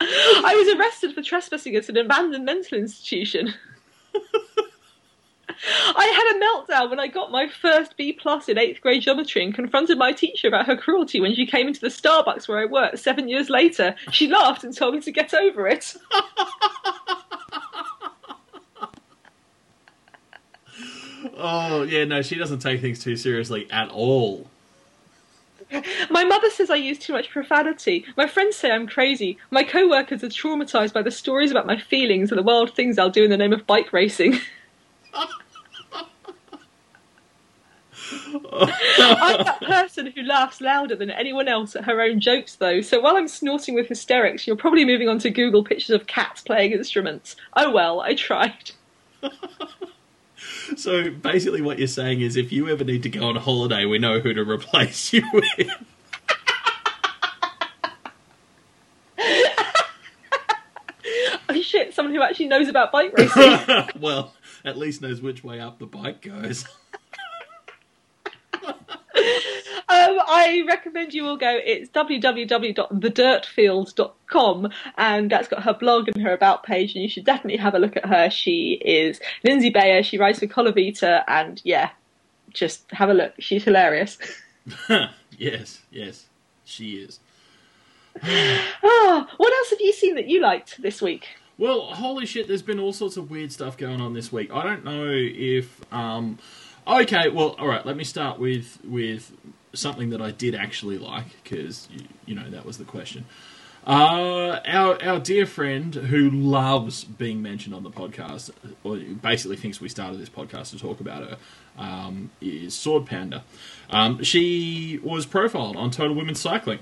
I was arrested for trespassing at an abandoned mental institution. I had a meltdown when I got my first B plus in eighth grade geometry and confronted my teacher about her cruelty when she came into the Starbucks where I worked seven years later. She laughed and told me to get over it. Oh, yeah, no, she doesn't take things too seriously at all. My mother says I use too much profanity. My friends say I'm crazy. My co-workers are traumatised by the stories about my feelings and the wild things I'll do in the name of bike racing. I'm that person who laughs louder than anyone else at her own jokes, though, so while I'm snorting with hysterics, you're probably moving on to Google pictures of cats playing instruments. Oh well, I tried. So basically what you're saying is if you ever need to go on a holiday, we know who to replace you with. Oh shit, someone who actually knows about bike racing. Well, at least knows which way up the bike goes. Um, I recommend you all go. It's w w w dot the dirt field dot com, and that's got her blog and her about page, and you should definitely have a look at her. She is Lindsay Bayer. She writes for Colavita, and yeah, just have a look. She's hilarious. Yes, yes, she is. Oh, what else have you seen that you liked this week? Well, holy shit, there's been all sorts of weird stuff going on this week. I don't know if... Um, Okay, well, all right, let me start with with something that I did actually like, because, you, you know, that was the question. Uh, our our dear friend, who loves being mentioned on the podcast, or basically thinks we started this podcast to talk about her, um, is Sword Panda. Um, she was profiled on Total Women's Cycling.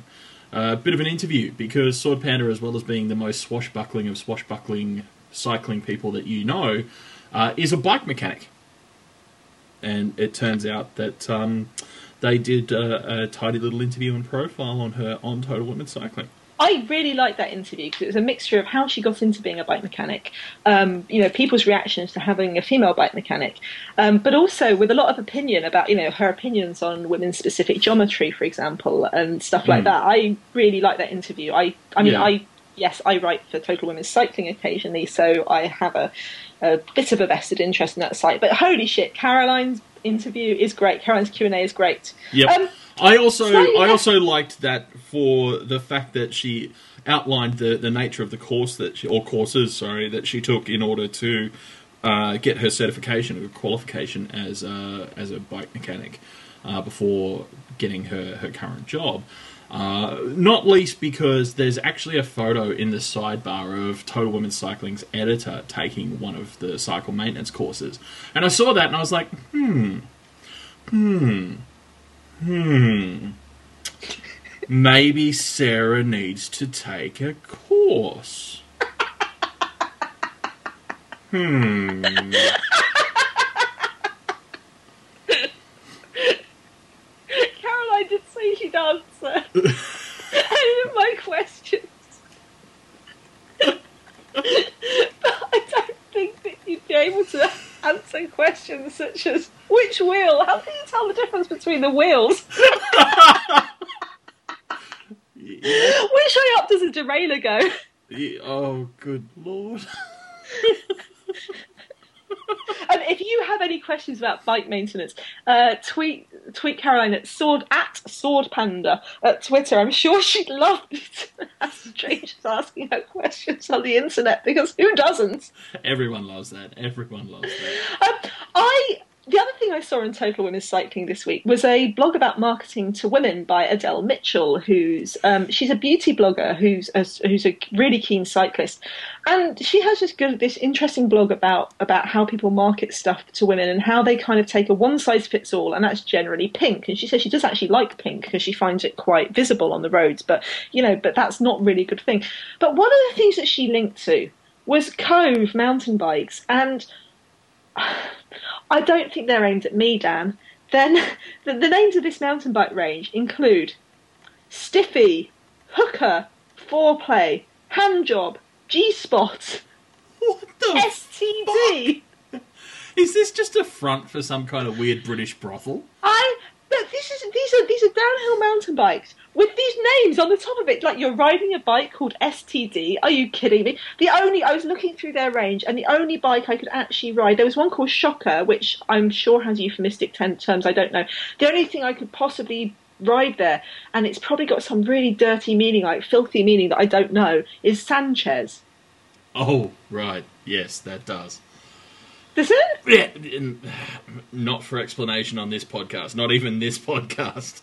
A uh, bit of an interview, because Sword Panda, as well as being the most swashbuckling of swashbuckling cycling people that you know, uh, is a bike mechanic. And it turns out that um, they did a, a tidy little interview and profile on her on Total Women's Cycling. I really liked that interview because it was a mixture of how she got into being a bike mechanic, um, you know, people's reactions to having a female bike mechanic, um, but also with a lot of opinion about, you know, her opinions on women-specific geometry, for example, and stuff like mm. that. I really liked that interview. I, I mean, yeah. I yes, I write for Total Women's Cycling occasionally, so I have a... a bit of a vested interest in that site, but holy shit, Caroline's interview is great. Caroline's Q and A is great. Yep. Um, I also slightly... I also liked that for the fact that she outlined the, the nature of the course that she, or courses, sorry, that she took in order to uh, get her certification or qualification as a, as a bike mechanic uh, before getting her, her current job. Uh, not least because there's actually a photo in the sidebar of Total Women's Cycling's editor taking one of the cycle maintenance courses. And I saw that and I was like, hmm, hmm, hmm, maybe Sarah needs to take a course. Hmm. Caroline did say she does. And my questions. But I don't think that you'd be able to answer questions such as, which wheel? How can you tell the difference between the wheels? Yeah. Which way up does a derailleur go? Yeah. Oh, good lord. And if you have any questions about bike maintenance, uh, tweet tweet Caroline at Sword at Sword Panda at Twitter. I'm sure she'd love to have strangers asking her questions on the internet, because who doesn't? Everyone loves that. Everyone loves that. Um, I the other thing I saw in Total Women's Cycling this week was a blog about marketing to women by Adele Mitchell, who's um, she's a beauty blogger who's a, who's a really keen cyclist. And she has this good, this interesting blog about, about how people market stuff to women and how they kind of take a one-size-fits-all, and that's generally pink. And she says she does actually like pink because she finds it quite visible on the roads, but, you know, but that's not really a good thing. But one of the things that she linked to was Cove mountain bikes, and I don't think they're aimed at me, Dan. Then the, the names of this mountain bike range include Stiffy, Hooker, Foreplay, Handjob, G-Spot, What the S T D? Fuck? Is this just a front for some kind of weird British brothel? I... But this is, these are these are downhill mountain bikes with these names on the top of it. Like, you're riding a bike called S T D. Are you kidding me? The only I was looking through their range, and the only bike I could actually ride, there was one called Shocker, which I'm sure has euphemistic terms. I don't know. The only thing I could possibly ride there, and it's probably got some really dirty meaning, like filthy meaning that I don't know, is Sanchez. Oh right, yes, that does. Does it? Yeah, not for explanation on this podcast. Not even this podcast.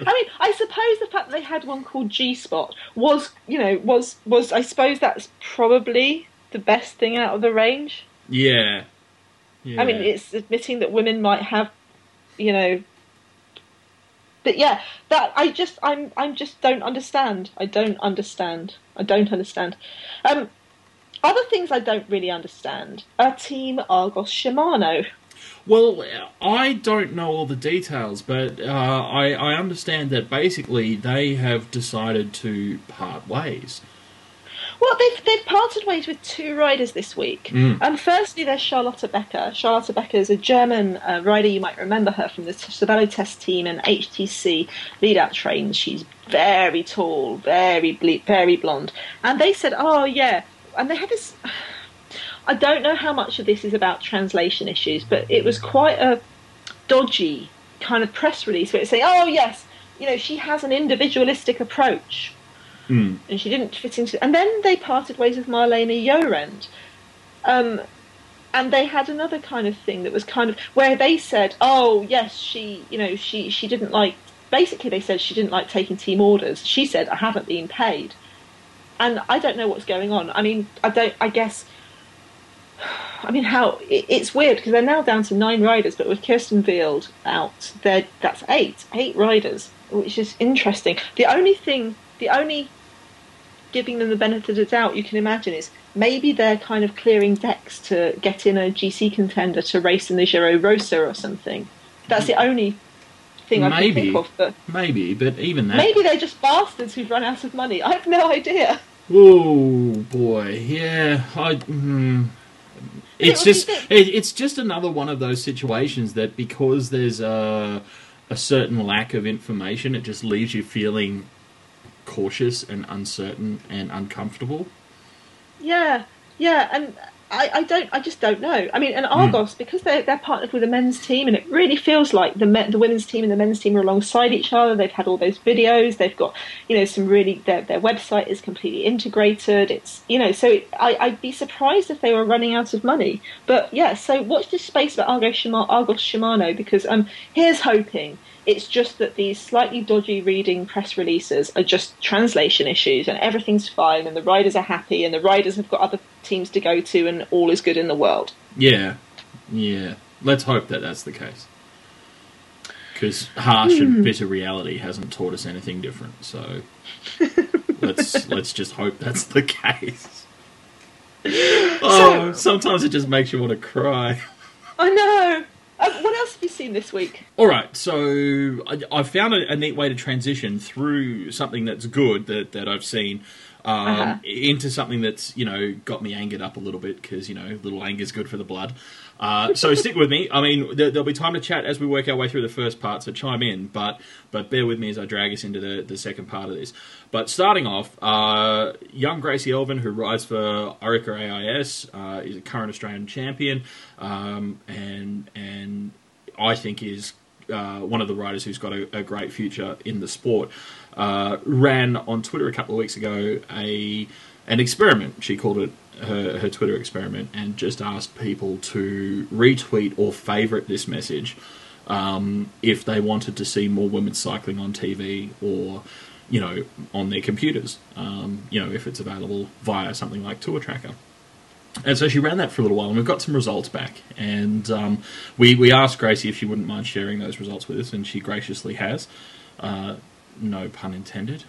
I mean, I suppose the fact that they had one called G-Spot was, you know, was, was I suppose that's probably the best thing out of the range. Yeah. yeah. I mean, it's admitting that women might have, you know... But yeah, that I just, I'm, I'm just don't understand. I don't understand. I don't understand. Um... Other things I don't really understand are Team Argos Shimano. Well, I don't know all the details, but uh, I, I understand that basically they have decided to part ways. Well, they've, they've parted ways with two riders this week. Mm. Um, firstly, there's Charlotte Becker. Charlotte Becker is a German uh, rider. You might remember her from the Cervelo Test Team and H T C lead-out trains. She's very tall, very, ble- very blonde. And they said, oh, yeah... And they had this, I don't know how much of this is about translation issues, but it was quite a dodgy kind of press release where it's saying, oh, yes, you know, she has an individualistic approach. Mm. And she didn't fit into... And then they parted ways with Marlena Jorend. Um, and they had another kind of thing that was kind of... Where they said, oh, yes, she, you know, she, she didn't like... Basically, they said she didn't like taking team orders. She said, I haven't been paid. And I don't know what's going on. I mean, I don't, I guess, I mean, how, it, it's weird because they're now down to nine riders, but with Kirsten Wield out, there, that's eight, eight riders, which is interesting. The only thing, the only giving them the benefit of the doubt you can imagine is maybe they're kind of clearing decks to get in a G C contender to race in the Giro Rosa or something. That's the only thing I maybe, can think of, but maybe, but even that, maybe they're just bastards who've run out of money. I have no idea. Oh boy, yeah, I. Mm, it's it just, it, it's just another one of those situations that because there's a a certain lack of information, it just leaves you feeling cautious and uncertain and uncomfortable. Yeah, yeah, and. I, I don't. I just don't know. I mean, and Argos mm. because they're they're partnered with a men's team, and it really feels like the men, the women's team and the men's team are alongside each other. They've had all those videos. They've got, you know, some really. Their their website is completely integrated. It's, you know, so it, I I'd be surprised if they were running out of money. But yeah, so watch this space about Argos Shimano, Argos Shimano because um here's hoping it's just that these slightly dodgy reading press releases are just translation issues, and everything's fine, and the riders are happy, and the riders have got other teams to go to, and all is good in the world. Yeah, yeah. Let's hope that that's the case. Because harsh mm. and bitter reality hasn't taught us anything different, so let's let's just hope that's the case. Oh, so, sometimes it just makes you want to cry. I know. Um, what else have you seen this week? All right, so I, I found a, a neat way to transition through something that's good that, that I've seen um, uh-huh. into something that's, you know, got me angered up a little bit because, you know, little anger's good for the blood. Uh, so stick with me. I mean, there, there'll be time to chat as we work our way through the first part, so chime in, but but bear with me as I drag us into the, the second part of this. But starting off, uh, young Gracie Elvin, who rides for Orica A I S, uh, is a current Australian champion, um, and and I think is uh, one of the riders who's got a, a great future in the sport. Uh, ran on Twitter a couple of weeks ago a an experiment, she called it. Her, her Twitter experiment, and just asked people to retweet or favourite this message um, if they wanted to see more women cycling on T V or, you know, on their computers, um, you know, if it's available via something like Tour Tracker. And so she ran that for a little while, and we've got some results back. And um, we, we asked Gracie if she wouldn't mind sharing those results with us, and she graciously has. Uh, no pun intended.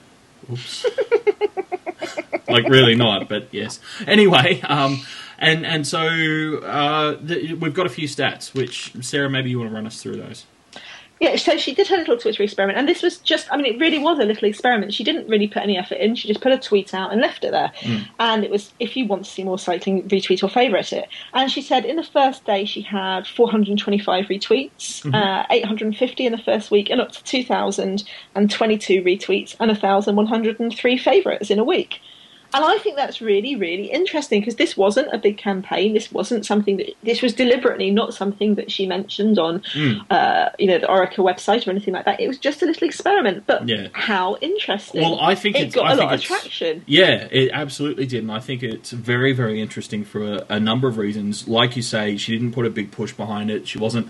Oops. Like, really not, but yes. Anyway, um, and, and so uh, the, we've got a few stats, which, Sarah, maybe you want to run us through those. Yeah, so she did her little Twitter experiment, and this was just, I mean, it really was a little experiment. She didn't really put any effort in. She just put a tweet out and left it there. Mm. And it was, if you want to see more cycling, retweet or favourite it. And she said in the first day she had four hundred twenty-five retweets, mm-hmm. uh, eight hundred fifty in the first week, and up to two thousand twenty-two retweets and one thousand one hundred three favourites in a week. And I think that's really, really interesting, because this wasn't a big campaign. This wasn't something that, this was deliberately not something that she mentioned on, mm. uh, you know, the Orica website or anything like that. It was just a little experiment, but yeah. How interesting. Well, I think it it's, got I a think lot of traction. Yeah, it absolutely did. And I think it's very, very interesting for a, a number of reasons. Like you say, she didn't put a big push behind it. She wasn't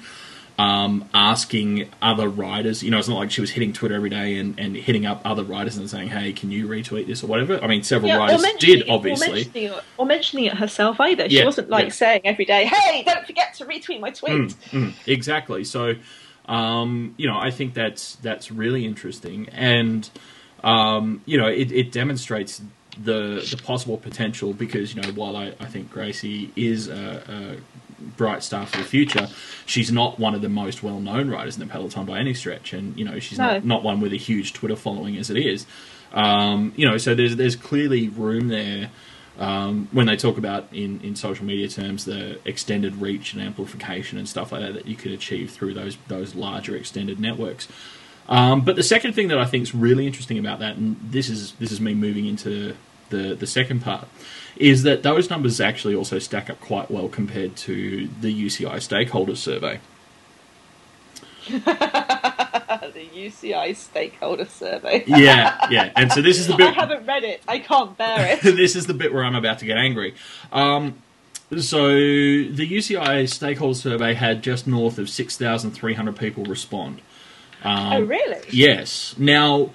um, asking other riders. You know, it's not like she was hitting Twitter every day and, and hitting up other riders and saying, hey, can you retweet this or whatever? I mean, several yeah, riders did, it, obviously. Or mentioning, it, or mentioning it herself either. She yeah, wasn't, like, yeah. saying every day, hey, don't forget to retweet my tweet. Mm, mm, exactly. So, um, you know, I think that's that's really interesting. And, um, you know, it, it demonstrates the, the possible potential because, you know, while I, I think Gracie is a... a bright star for the future, she's not one of the most well-known riders in the peloton by any stretch, and you know she's no. not, not one with a huge Twitter following as it is, um you know so there's there's clearly room there. Um when they talk about in in social media terms the extended reach and amplification and stuff like that that you could achieve through those those larger extended networks. Um but the second thing that I think is really interesting about that, and this is this is me moving into the the second part, is that those numbers actually also stack up quite well compared to the U C I stakeholder survey. The U C I stakeholder survey. yeah, yeah. And so this is the bit... I haven't read it. I can't bear it. This is the bit where I'm about to get angry. Um, so the U C I stakeholder survey had just north of six thousand three hundred people respond. Um, oh, really? Yes. Now...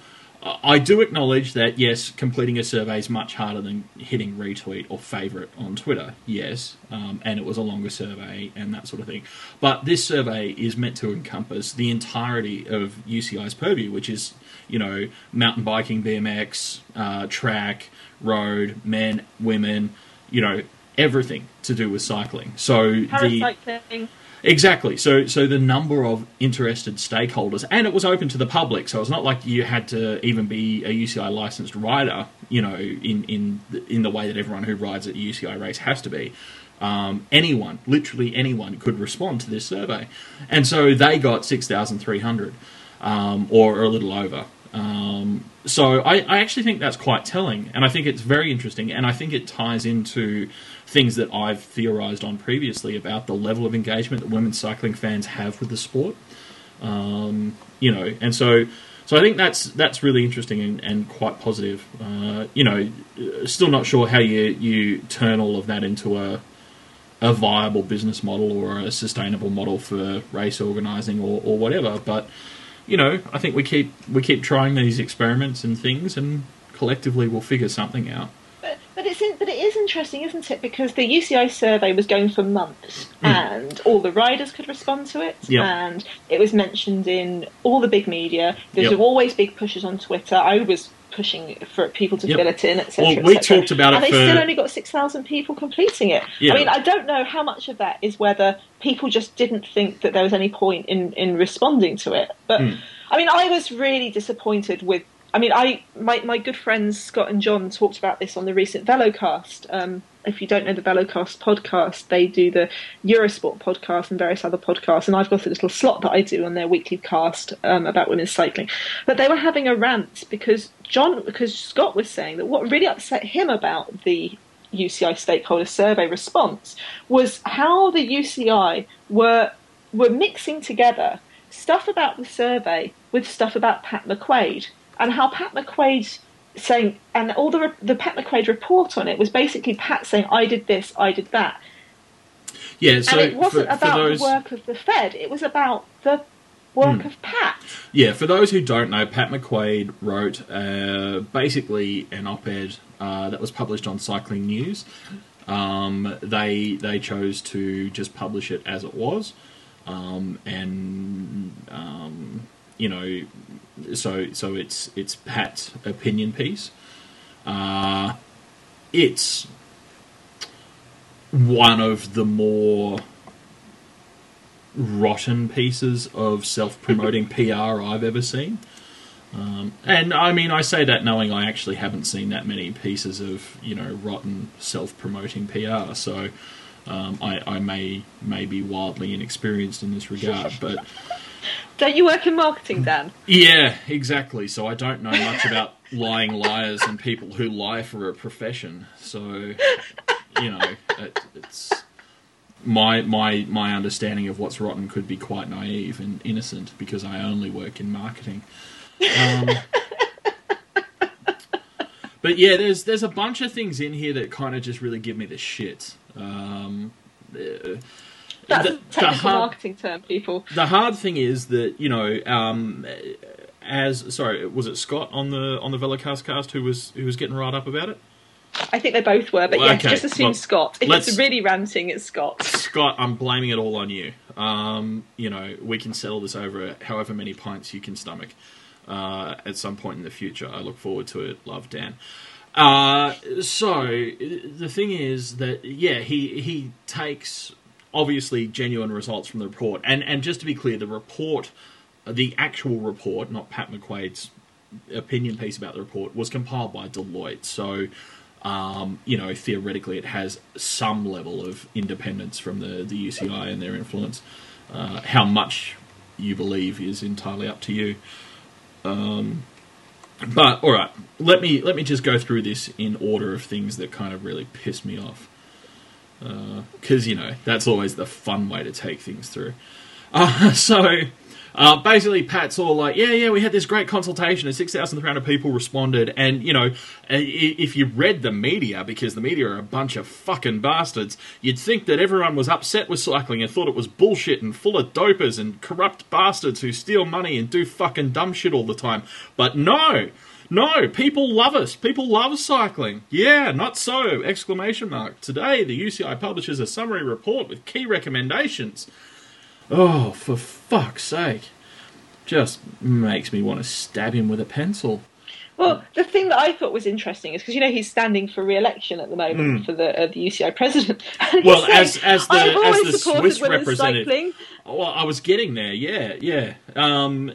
I do acknowledge that, yes, completing a survey is much harder than hitting retweet or favourite on Twitter, yes, um, and it was a longer survey and that sort of thing. But this survey is meant to encompass the entirety of U C I's purview, which is, you know, mountain biking, B M X, uh, track, road, men, women, you know, everything to do with cycling. So Paracycling. Exactly. So so the number of interested stakeholders, and it was open to the public, so it's not like you had to even be a U C I licensed rider, you know, in, in, in the way that everyone who rides at a U C I race has to be. Um, anyone, literally anyone, could respond to this survey. And so they got six thousand three hundred, um, or a little over. Um, so I, I actually think that's quite telling, and I think it's very interesting, and I think it ties into... things that I've theorised on previously about the level of engagement that women's cycling fans have with the sport, um, you know, and so so I think that's that's really interesting and, and quite positive. Uh, you know, still not sure how you you turn all of that into a a viable business model or a sustainable model for race organising or, or whatever, but you know, I think we keep we keep trying these experiments and things, and collectively we'll figure something out. But it's in, but it is interesting, isn't it? Because the U C I survey was going for months, mm. and all the riders could respond to it, yep. and it was mentioned in all the big media. There's yep. always big pushes on Twitter. I was pushing for people to yep. fill it in, et cetera. Well, we et cetera talked about it, and they for... still only got six thousand people completing it. Yeah. I mean, I don't know how much of that is whether people just didn't think that there was any point in in responding to it. But mm. I mean, I was really disappointed with. I mean, I my, my good friends Scott and John talked about this on the recent Velocast. Um, if you don't know the Velocast podcast, they do the Eurosport podcast and various other podcasts, and I've got a little slot that I do on their weekly cast um, about women's cycling. But they were having a rant because John, because Scott was saying that what really upset him about the U C I stakeholder survey response was how the U C I were were mixing together stuff about the survey with stuff about Pat McQuaid. And how Pat McQuaid saying, and all the the Pat McQuaid report on it was basically Pat saying, "I did this, I did that." Yeah, so and it wasn't for, about for those... the work of the Fed; it was about the work mm. of Pat. Yeah, for those who don't know, Pat McQuaid wrote uh, basically an op-ed uh, that was published on Cycling News. Um, they they chose to just publish it as it was, um, and um, you know. So, so it's it's Pat's opinion piece. Uh, it's one of the more rotten pieces of self-promoting P R I've ever seen. Um, and, I mean, I say that knowing I actually haven't seen that many pieces of, you know, rotten self-promoting P R, so um, I, I may, may be wildly inexperienced in this regard, but... Don't you work in marketing, Dan? Yeah, exactly, so I don't know much about lying liars and people who lie for a profession, so, you know, it, it's... My, my my understanding of what's rotten could be quite naive and innocent because I only work in marketing. Um, but yeah, there's there's a bunch of things in here that kind of just really give me the shit. Um, uh, That's the, a technical the hard, marketing term, people. The hard thing is that, you know, um, as sorry, was it Scott on the on the Velocast cast who was who was getting right up about it? I think they both were, but yeah, okay. Just assume well, Scott. If it's really ranting, it's Scott. Scott, I'm blaming it all on you. Um, you know, we can settle this over however many pints you can stomach uh, at some point in the future. I look forward to it. Love, Dan. Uh, so, the thing is that, yeah, he he takes, obviously, genuine results from the report. And, and just to be clear, the report, the actual report, not Pat McQuaid's opinion piece about the report, was compiled by Deloitte. So... Um, you know, theoretically it has some level of independence from the, the U C I and their influence. Uh, how much you believe is entirely up to you. Um, but, all right, let me let me just go through this in order of things that kind of really piss me off. Because, uh, you know, that's always the fun way to take things through. Uh, so... Uh, basically, Pat's all like, yeah, yeah, we had this great consultation and six thousand three hundred people responded. And, you know, if you read the media, because the media are a bunch of fucking bastards, you'd think that everyone was upset with cycling and thought it was bullshit and full of dopers and corrupt bastards who steal money and do fucking dumb shit all the time. But no, no, people love us. People love cycling. Yeah, not so, exclamation mark. Today, the U C I publishes a summary report with key recommendations. Oh, for fuck's sake. Just makes me want to stab him with a pencil. Well, the thing that I thought was interesting is because, you know, he's standing for re-election at the moment mm. for the, uh, the U C I president. Well, saying, as, as the, as the Swiss representative. Cycling. Well, I was getting there, yeah, yeah. Um,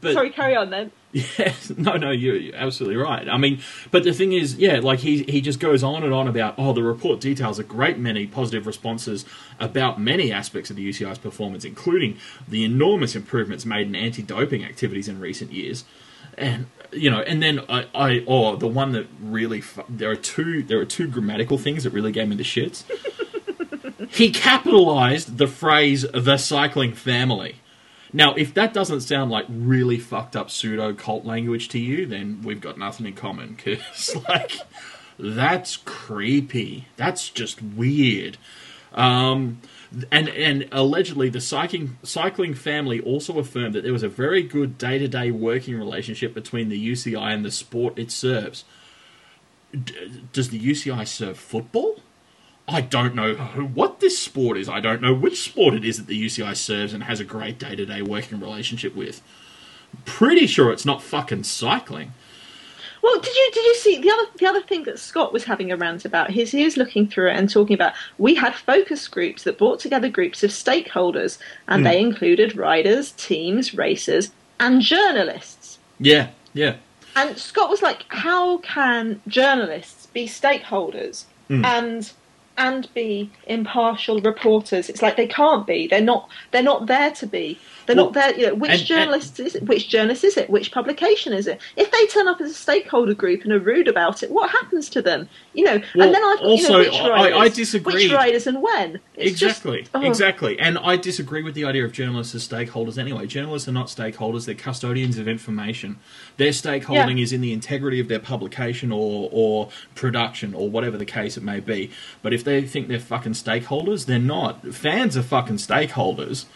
but, Sorry, carry on then. Yeah, no, no, you're, you're absolutely right. I mean, but the thing is, yeah, like he he just goes on and on about, oh, the report details a great many positive responses about many aspects of the U C I's performance, including the enormous improvements made in anti-doping activities in recent years. And, you know, and then I, I oh, the one that really, fu- there are two, there are two grammatical things that really gave me the shits. He capitalized the phrase, the cycling family. Now, if that doesn't sound like really fucked up pseudo-cult language to you, then we've got nothing in common, because, like, that's creepy. That's just weird. Um, and and allegedly, the cycling, cycling family also affirmed that there was a very good day-to-day working relationship between the U C I and the sport it serves. D- does the U C I serve football? I don't know who, what this sport is. I don't know which sport it is that the U C I serves and has a great day-to-day working relationship with. Pretty sure it's not fucking cycling. Well, did you did you see the other the other thing that Scott was having a rant about? He's, he was looking through it and talking about, we had focus groups that brought together groups of stakeholders, and mm. they included riders, teams, racers, and journalists. Yeah, yeah. And Scott was like, how can journalists be stakeholders mm. and... and be impartial reporters? It's like they can't be. They're not. They're not there to be. They're well, not there. You know, which and, journalist and, is it? Which journalist is it? Which publication is it? If they turn up as a stakeholder group and are rude about it, what happens to them? You know. Well, and then I've also you know, which riders, I, I disagree. Which riders and when? It's exactly. Just, oh. Exactly. And I disagree with the idea of journalists as stakeholders. Anyway, journalists are not stakeholders. They're custodians of information. Their stakeholding yeah. is in the integrity of their publication or or production or whatever the case it may be. But if If they think they're fucking stakeholders, they're not. Fans are fucking stakeholders.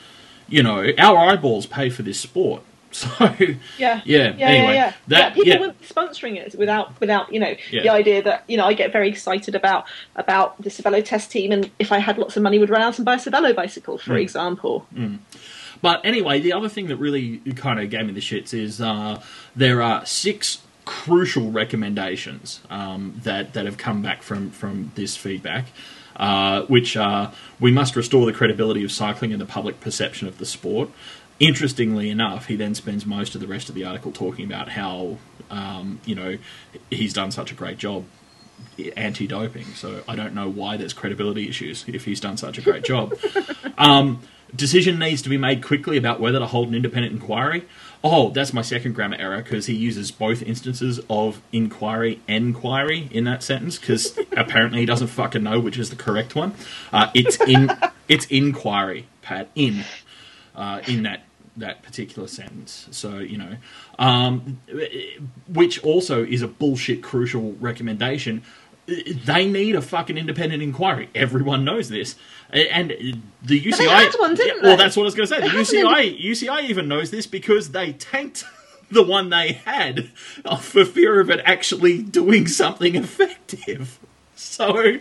You know, our eyeballs pay for this sport. So yeah, yeah. yeah anyway, yeah, yeah. That yeah, people yeah. wouldn't be sponsoring it without, without you know, yeah. the idea that you know I get very excited about about the Cervelo Test Team, and if I had lots of money, would run out and buy a Cervelo bicycle, for mm. example. Mm. But anyway, the other thing that really kind of gave me the shits is uh, there are six. Crucial recommendations um, that that have come back from from this feedback, uh, which are, we must restore the credibility of cycling and the public perception of the sport. Interestingly enough, he then spends most of the rest of the article talking about how, um, you know, he's done such a great job anti-doping. So I don't know why there's credibility issues if he's done such a great job. Um, decision needs to be made quickly about whether to hold an independent inquiry. Oh, that's my second grammar error, because he uses both instances of inquiry and inquiry in that sentence, because apparently he doesn't fucking know which is the correct one. Uh, it's in, it's inquiry, Pat, in, uh, in that that particular sentence. So, you know, um, which also is a bullshit crucial recommendation. They need a fucking independent inquiry. Everyone knows this. And the U C I... But they had one, didn't they? Well, that's what I was going to say. They the U C I, U C I even knows this, because they tanked the one they had for fear of it actually doing something effective. So,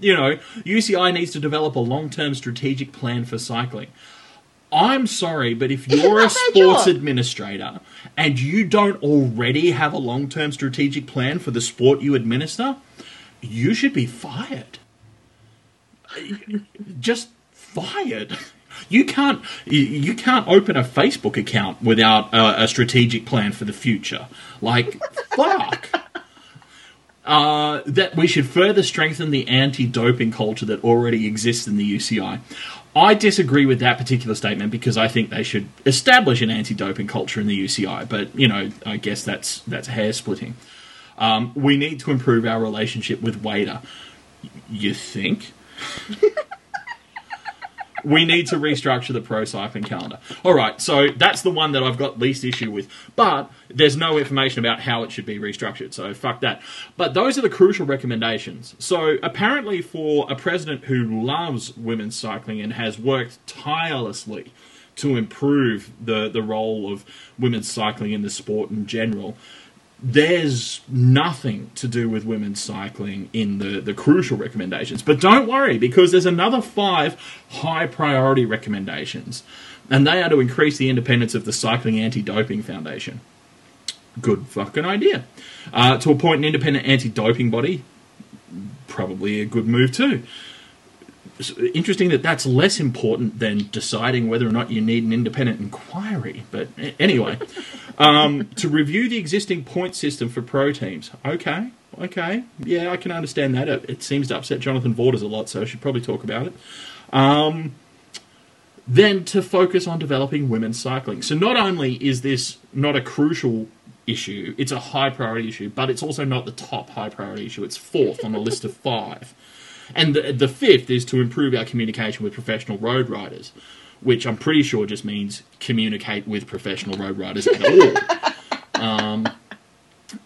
you know, U C I needs to develop a long-term strategic plan for cycling. I'm sorry, but if you're a sports administrator and you don't already have a long-term strategic plan for the sport you administer, you should be fired. Just fired. You can't you can't open a Facebook account without a, a strategic plan for the future. Like, fuck. Uh, that we should further strengthen the anti-doping culture that already exists in the U C I. I disagree with that particular statement, because I think they should establish an anti-doping culture in the U C I. But, you know, I guess that's that's hair-splitting. Um, we need to improve our relationship with WADA. You think? We need to restructure the pro cycling calendar. All right, so that's the one that I've got least issue with. But there's no information about how it should be restructured, so fuck that. But those are the crucial recommendations. So apparently for a president who loves women's cycling and has worked tirelessly to improve the, the role of women's cycling in the sport in general, there's nothing to do with women's cycling in the, the crucial recommendations. But don't worry, because there's another five high-priority recommendations, and they are to increase the independence of the Cycling Anti-Doping Foundation. Good fucking idea. Uh, to appoint an independent anti-doping body, probably a good move too. It's interesting that that's less important than deciding whether or not you need an independent inquiry. But anyway, um, to review the existing point system for pro teams. Okay, okay. Yeah, I can understand that. It, it seems to upset Jonathan Vorders a lot, so I should probably talk about it. Um, then to focus on developing women's cycling. So not only is this not a crucial issue, it's a high priority issue, but it's also not the top high priority issue. It's fourth on a list of five. And the, the fifth is to improve our communication with professional road riders, which I'm pretty sure just means communicate with professional road riders at all. Um,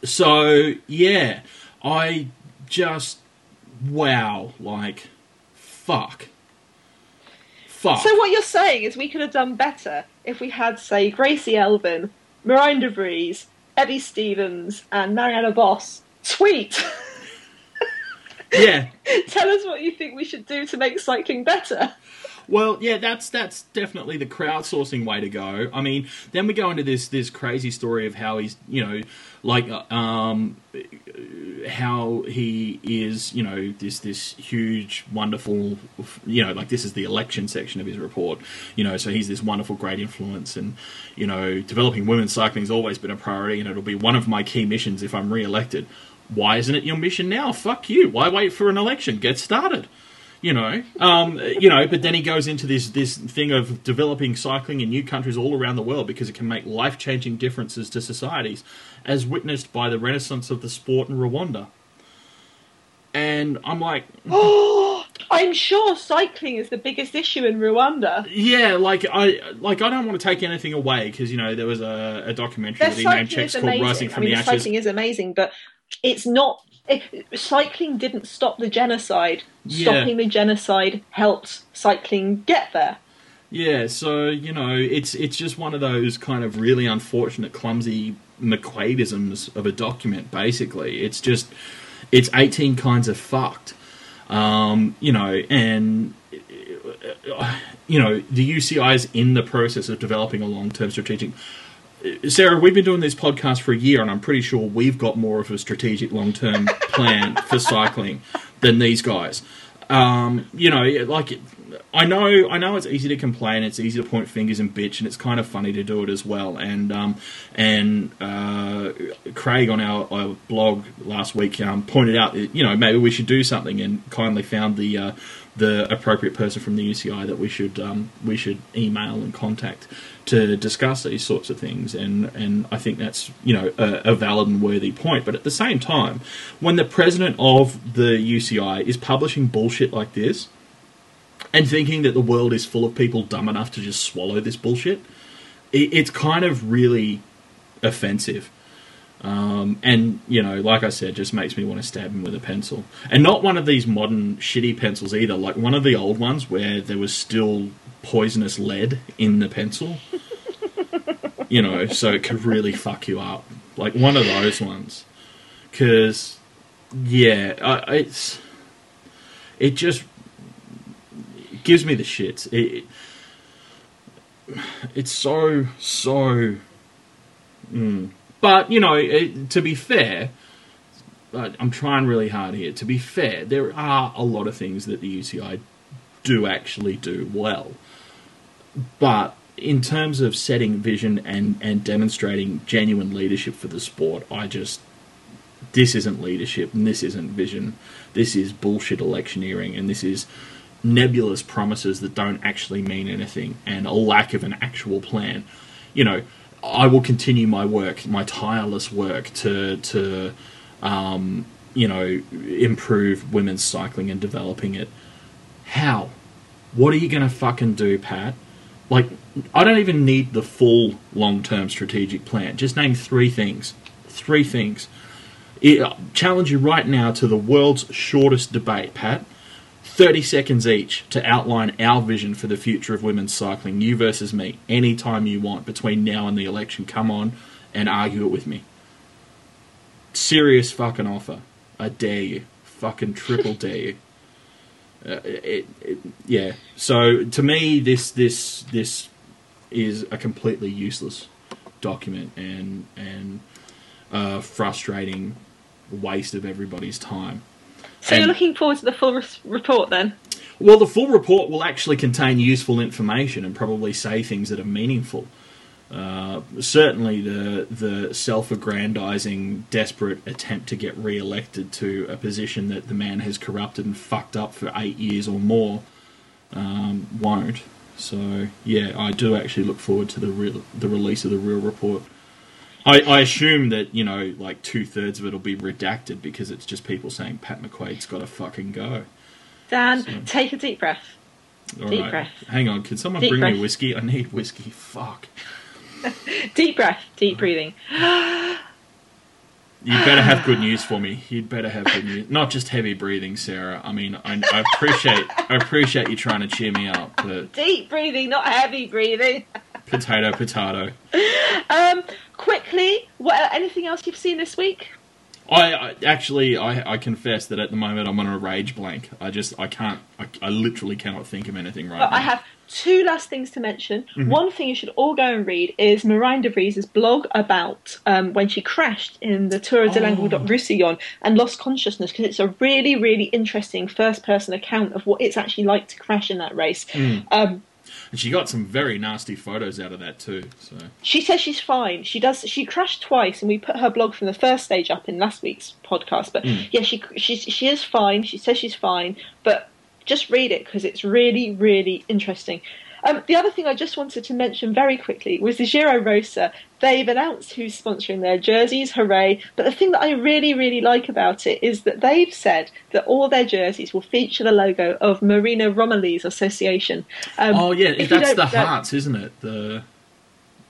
so, yeah, I just, wow, like, fuck. Fuck. So what you're saying is we could have done better if we had, say, Gracie Elvin, Miranda Vries, Ebbie Stevens, and Marianne Vos tweet. Yeah. Tell us what you think we should do to make cycling better. Well, yeah, that's that's definitely the crowdsourcing way to go. I mean, then we go into this this crazy story of how he's, you know, like, um, how he is, you know, this this huge, wonderful, you know, like, this is the election section of his report, you know, so he's this wonderful, great influence, and, you know, developing women's cycling has always been a priority, and it'll be one of my key missions if I'm re-elected. Why isn't it your mission now? Fuck you. Why wait for an election? Get started. You know, um, you know. But then he goes into this this thing of developing cycling in new countries all around the world because it can make life-changing differences to societies, as witnessed by the renaissance of the sport in Rwanda. And I'm like... oh, I'm sure cycling is the biggest issue in Rwanda. Yeah, like, I like I don't want to take anything away because, you know, there was a, a documentary that he name-checks called Rising from I mean, the Ashes. Cycling is amazing, but... It's not... It, cycling didn't stop the genocide. Yeah. Stopping the genocide helps cycling get there. Yeah, so, you know, it's it's just one of those kind of really unfortunate, clumsy McQuaidisms of a document, basically. It's just... It's eighteen kinds of fucked. Um, you know, and... You know, the U C I is in the process of developing a long-term strategic... Sarah, we've been doing this podcast for a year, and I'm pretty sure we've got more of a strategic long-term plan for cycling than these guys. Um, you know, like, I know I know it's easy to complain, it's easy to point fingers and bitch, and it's kind of funny to do it as well. And um, and uh, Craig on our, our blog last week um, pointed out, you know, maybe we should do something, and kindly found the uh, the appropriate person from the U C I that we should um, we should email and contact to discuss these sorts of things. And, and I think that's, you know, a, a valid and worthy point. But at the same time, when the president of the U C I is publishing bullshit like this and thinking that the world is full of people dumb enough to just swallow this bullshit, it, it's kind of really offensive. Um, and, you know, like I said, just makes me want to stab him with a pencil. And not one of these modern shitty pencils either, like one of the old ones where there was still poisonous lead in the pencil. You know, so it could really fuck you up. Like one of those ones. Because, yeah, I, it's... It just it gives me the shits. It, it, it's so, so... Mm. But, you know, it, to be fair, I'm trying really hard here. To be fair, there are a lot of things that the U C I do actually do well. But in terms of setting vision and, and demonstrating genuine leadership for the sport, I just... This isn't leadership, and this isn't vision. This is bullshit electioneering, and this is nebulous promises that don't actually mean anything, and a lack of an actual plan. You know... I will continue my work, my tireless work, to to um, you know, improve women's cycling and developing it. How? What are you going to fucking do, Pat? Like, I don't even need the full long-term strategic plan. Just name three things. Three things. It, I challenge you right now to the world's shortest debate, Pat. thirty seconds each to outline our vision for the future of women's cycling, you versus me, any time you want, between now and the election. Come on and argue it with me. Serious fucking offer. I dare you. Fucking triple dare you. Uh, it, it, yeah. So, to me, this this this is a completely useless document and, and uh, frustrating waste of everybody's time. So you're looking forward to the full re- report then? Well, the full report will actually contain useful information and probably say things that are meaningful. Uh, certainly the the self-aggrandizing, desperate attempt to get re-elected to a position that the man has corrupted and fucked up for eight years or more um, won't. So, yeah, I do actually look forward to the real, the release of the real report. I, I assume that, you know, like two-thirds of it will be redacted because it's just people saying Pat McQuaid's got to fucking go. Dan, so. Take a deep breath. All deep right. breath. Hang on, can someone deep bring breath. me whiskey? I need whiskey. Fuck. Deep breath. Deep breathing. You'd better have good news for me. You'd better have good news. Not just heavy breathing, Sarah. I mean, I, I appreciate I appreciate you trying to cheer me up. But... Deep breathing, not heavy breathing. Potato, potato. Um, quickly, what anything else you've seen this week? I, I actually, I, I confess that at the moment I'm on a rage blank. I just, I can't, I, I literally cannot think of anything right well, now. I have two last things to mention. Mm-hmm. One thing you should all go and read is Miranda Vries' blog about um, when she crashed in the Tour de oh. Languedoc-Roussillon and lost consciousness, because it's a really, really interesting first-person account of what it's actually like to crash in that race. Mm. Um, And she got some very nasty photos out of that too. So she says she's fine. She does. She crashed twice, and we put her blog from the first stage up in last week's podcast. But mm. yeah, she she she is fine. She says she's fine. But just read it because it's really really interesting. Um, the other thing I just wanted to mention very quickly was the Giro Rosa. They've announced who's sponsoring their jerseys, hooray. But the thing that I really, really like about it is that they've said that all their jerseys will feature the logo of Marina Romilly's association. Um, oh, yeah, that's the hearts, isn't it? The...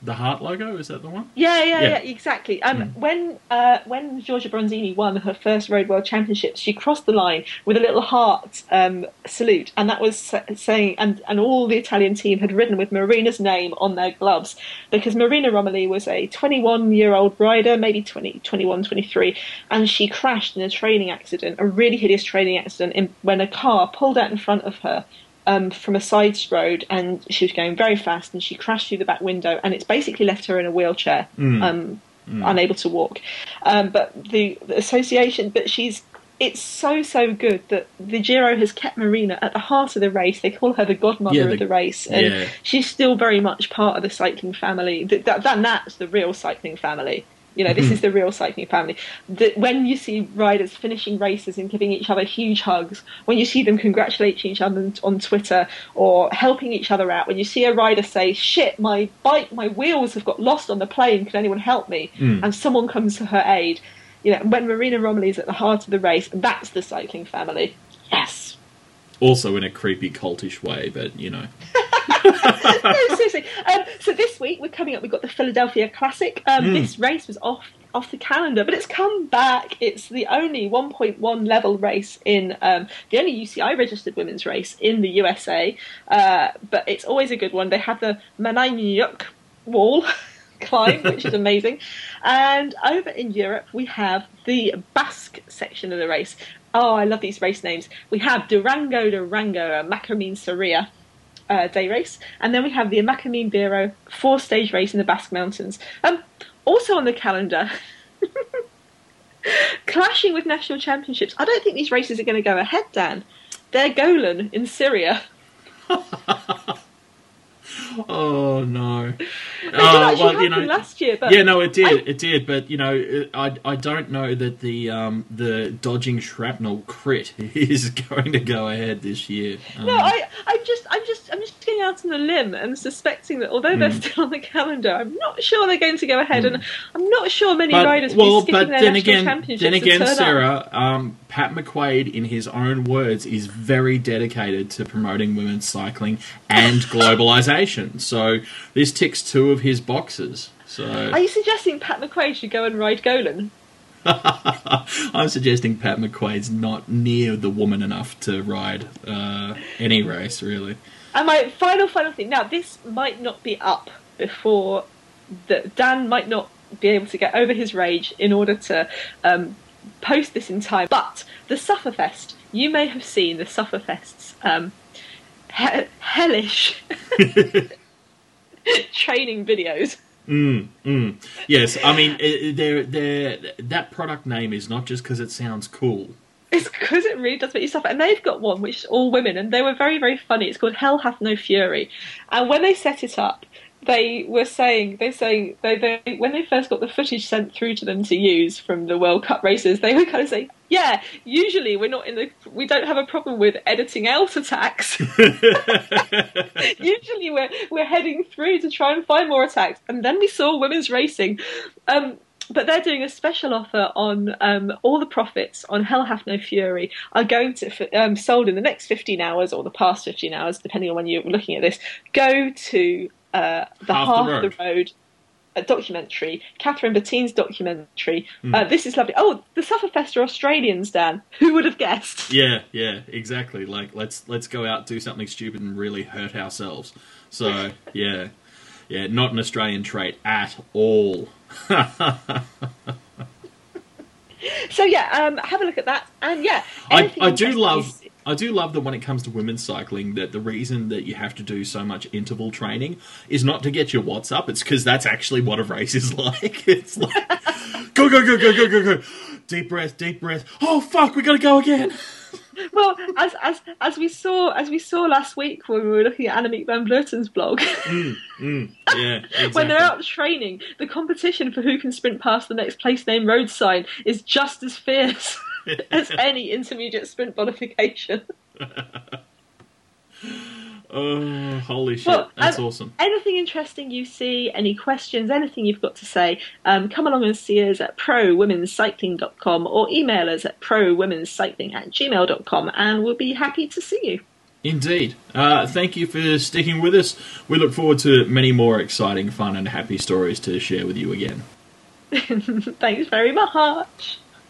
The heart logo, is that the one? Yeah, yeah, yeah, yeah exactly. Um, mm. When uh, when Giorgia Bronzini won her first Road World Championships, she crossed the line with a little heart um, salute, and that was saying, and, and all the Italian team had ridden with Marina's name on their gloves, because Marina Romilly was a twenty-one-year-old rider, maybe twenty, twenty-one, twenty-three, and she crashed in a training accident, a really hideous training accident, in, when a car pulled out in front of her. Um, from a side road, and she was going very fast, and she crashed through the back window, and it's basically left her in a wheelchair, mm. Um, mm. unable to walk. Um, but the, the association, but she's it's so, so good that the Giro has kept Marina at the heart of the race. They call her the godmother yeah, the, of the race. And yeah. she's still very much part of the cycling family. Th- that, then that's the real cycling family. You know, this mm-hmm. is the real cycling family. The, when you see riders finishing races and giving each other huge hugs, when you see them congratulating each other on, on Twitter or helping each other out, when you see a rider say, shit, my bike, my wheels have got lost on the plane, can anyone help me? Mm. And someone comes to her aid. You know, when Marina Romilly is at the heart of the race, that's the cycling family. Yes. Also in a creepy, cultish way, but, you know. No, seriously. Um, so this week we're coming up. We've got the Philadelphia Classic. Um, mm. This race was off off the calendar, but it's come back. It's the only one point one level race in um, the only U C I registered women's race in the U S A. Uh, but it's always a good one. They have the Manayuk Wall climb, which is amazing. And over in Europe we have the Basque section of the race. Oh, I love these race names. We have Durango Durango, a Macamín Sarria Uh, day race, and then we have the Imacamín Biro four stage race in the Basque Mountains. Um, also on the calendar, clashing with national championships. I don't think these races are going to go ahead, Dan. They're Golan in Syria. Oh no! It did uh, actually well, you know, last year, but yeah, no, it did, I... it did. But you know, I I don't know that the um the dodging shrapnel crit is going to go ahead this year. Um, no, I I'm just I'm just I'm just getting out on the limb and suspecting that although they're mm. still on the calendar, I'm not sure they're going to go ahead, mm. and I'm not sure many but, riders will well, be skipping their then national again, championships. Then again, Sarah, up. um, Pat McQuaid, in his own words, is very dedicated to promoting women's cycling and globalisation. So this ticks two of his boxes. So are you suggesting Pat McQuaid should go and ride Golan? I'm suggesting Pat McQuaid's not near the woman enough to ride uh, any race, really. And my final, final thing. Now, this might not be up before... The, Dan might not be able to get over his rage in order to um, post this in time. But the Sufferfest. You may have seen the Sufferfest's... Um, He- hellish training videos. Mm, mm. Yes, I mean, they're, they're, that product name is not just because it sounds cool. It's because it really does make you suffer. And they've got one which is all women, and they were very, very funny. It's called Hell Hath No Fury. And when they set it up, they were saying, they saying they, they when they first got the footage sent through to them to use from the World Cup races, they were kind of saying, yeah, usually we're not in the, we don't have a problem with editing out attacks. Usually we're we're heading through to try and find more attacks. And then we saw women's racing. Um, but they're doing a special offer on um, all the profits on Hell Hath No Fury are going to, um, sold in the next fifteen hours or the past fifteen hours, depending on when you're looking at this, go to Uh, the Half, Half the Road, the Road a documentary, Catherine Bettine's documentary. Mm. Uh, this is lovely. Oh, the Sufferfest are Australians, Dan. Who would have guessed? Yeah, yeah, exactly. Like, let's let's go out, do something stupid and really hurt ourselves. So, yeah. Yeah, not an Australian trait at all. So, yeah, um, have a look at that. And, yeah. I, I do love... Is- I do love that when it comes to women's cycling, that the reason that you have to do so much interval training is not to get your watts up. It's because that's actually what a race is like. It's like, go, go, go, go, go, go, go. Deep breath, deep breath. Oh, fuck, we got to go again. Well, as as as we saw as we saw last week when we were looking at Annemiek van Vleuten's blog, mm, mm, yeah, exactly. When they're out training, the competition for who can sprint past the next place name road sign is just as fierce as any intermediate sprint modification. Oh, holy shit. Well, that's um, awesome. Anything interesting you see, any questions, anything you've got to say, um, come along and see us at pro women's cycling dot com or email us at pro women's cycling at gmail dot com and we'll be happy to see you. Indeed. Uh, thank you for sticking with us. We look forward to many more exciting, fun and happy stories to share with you again. Thanks very much.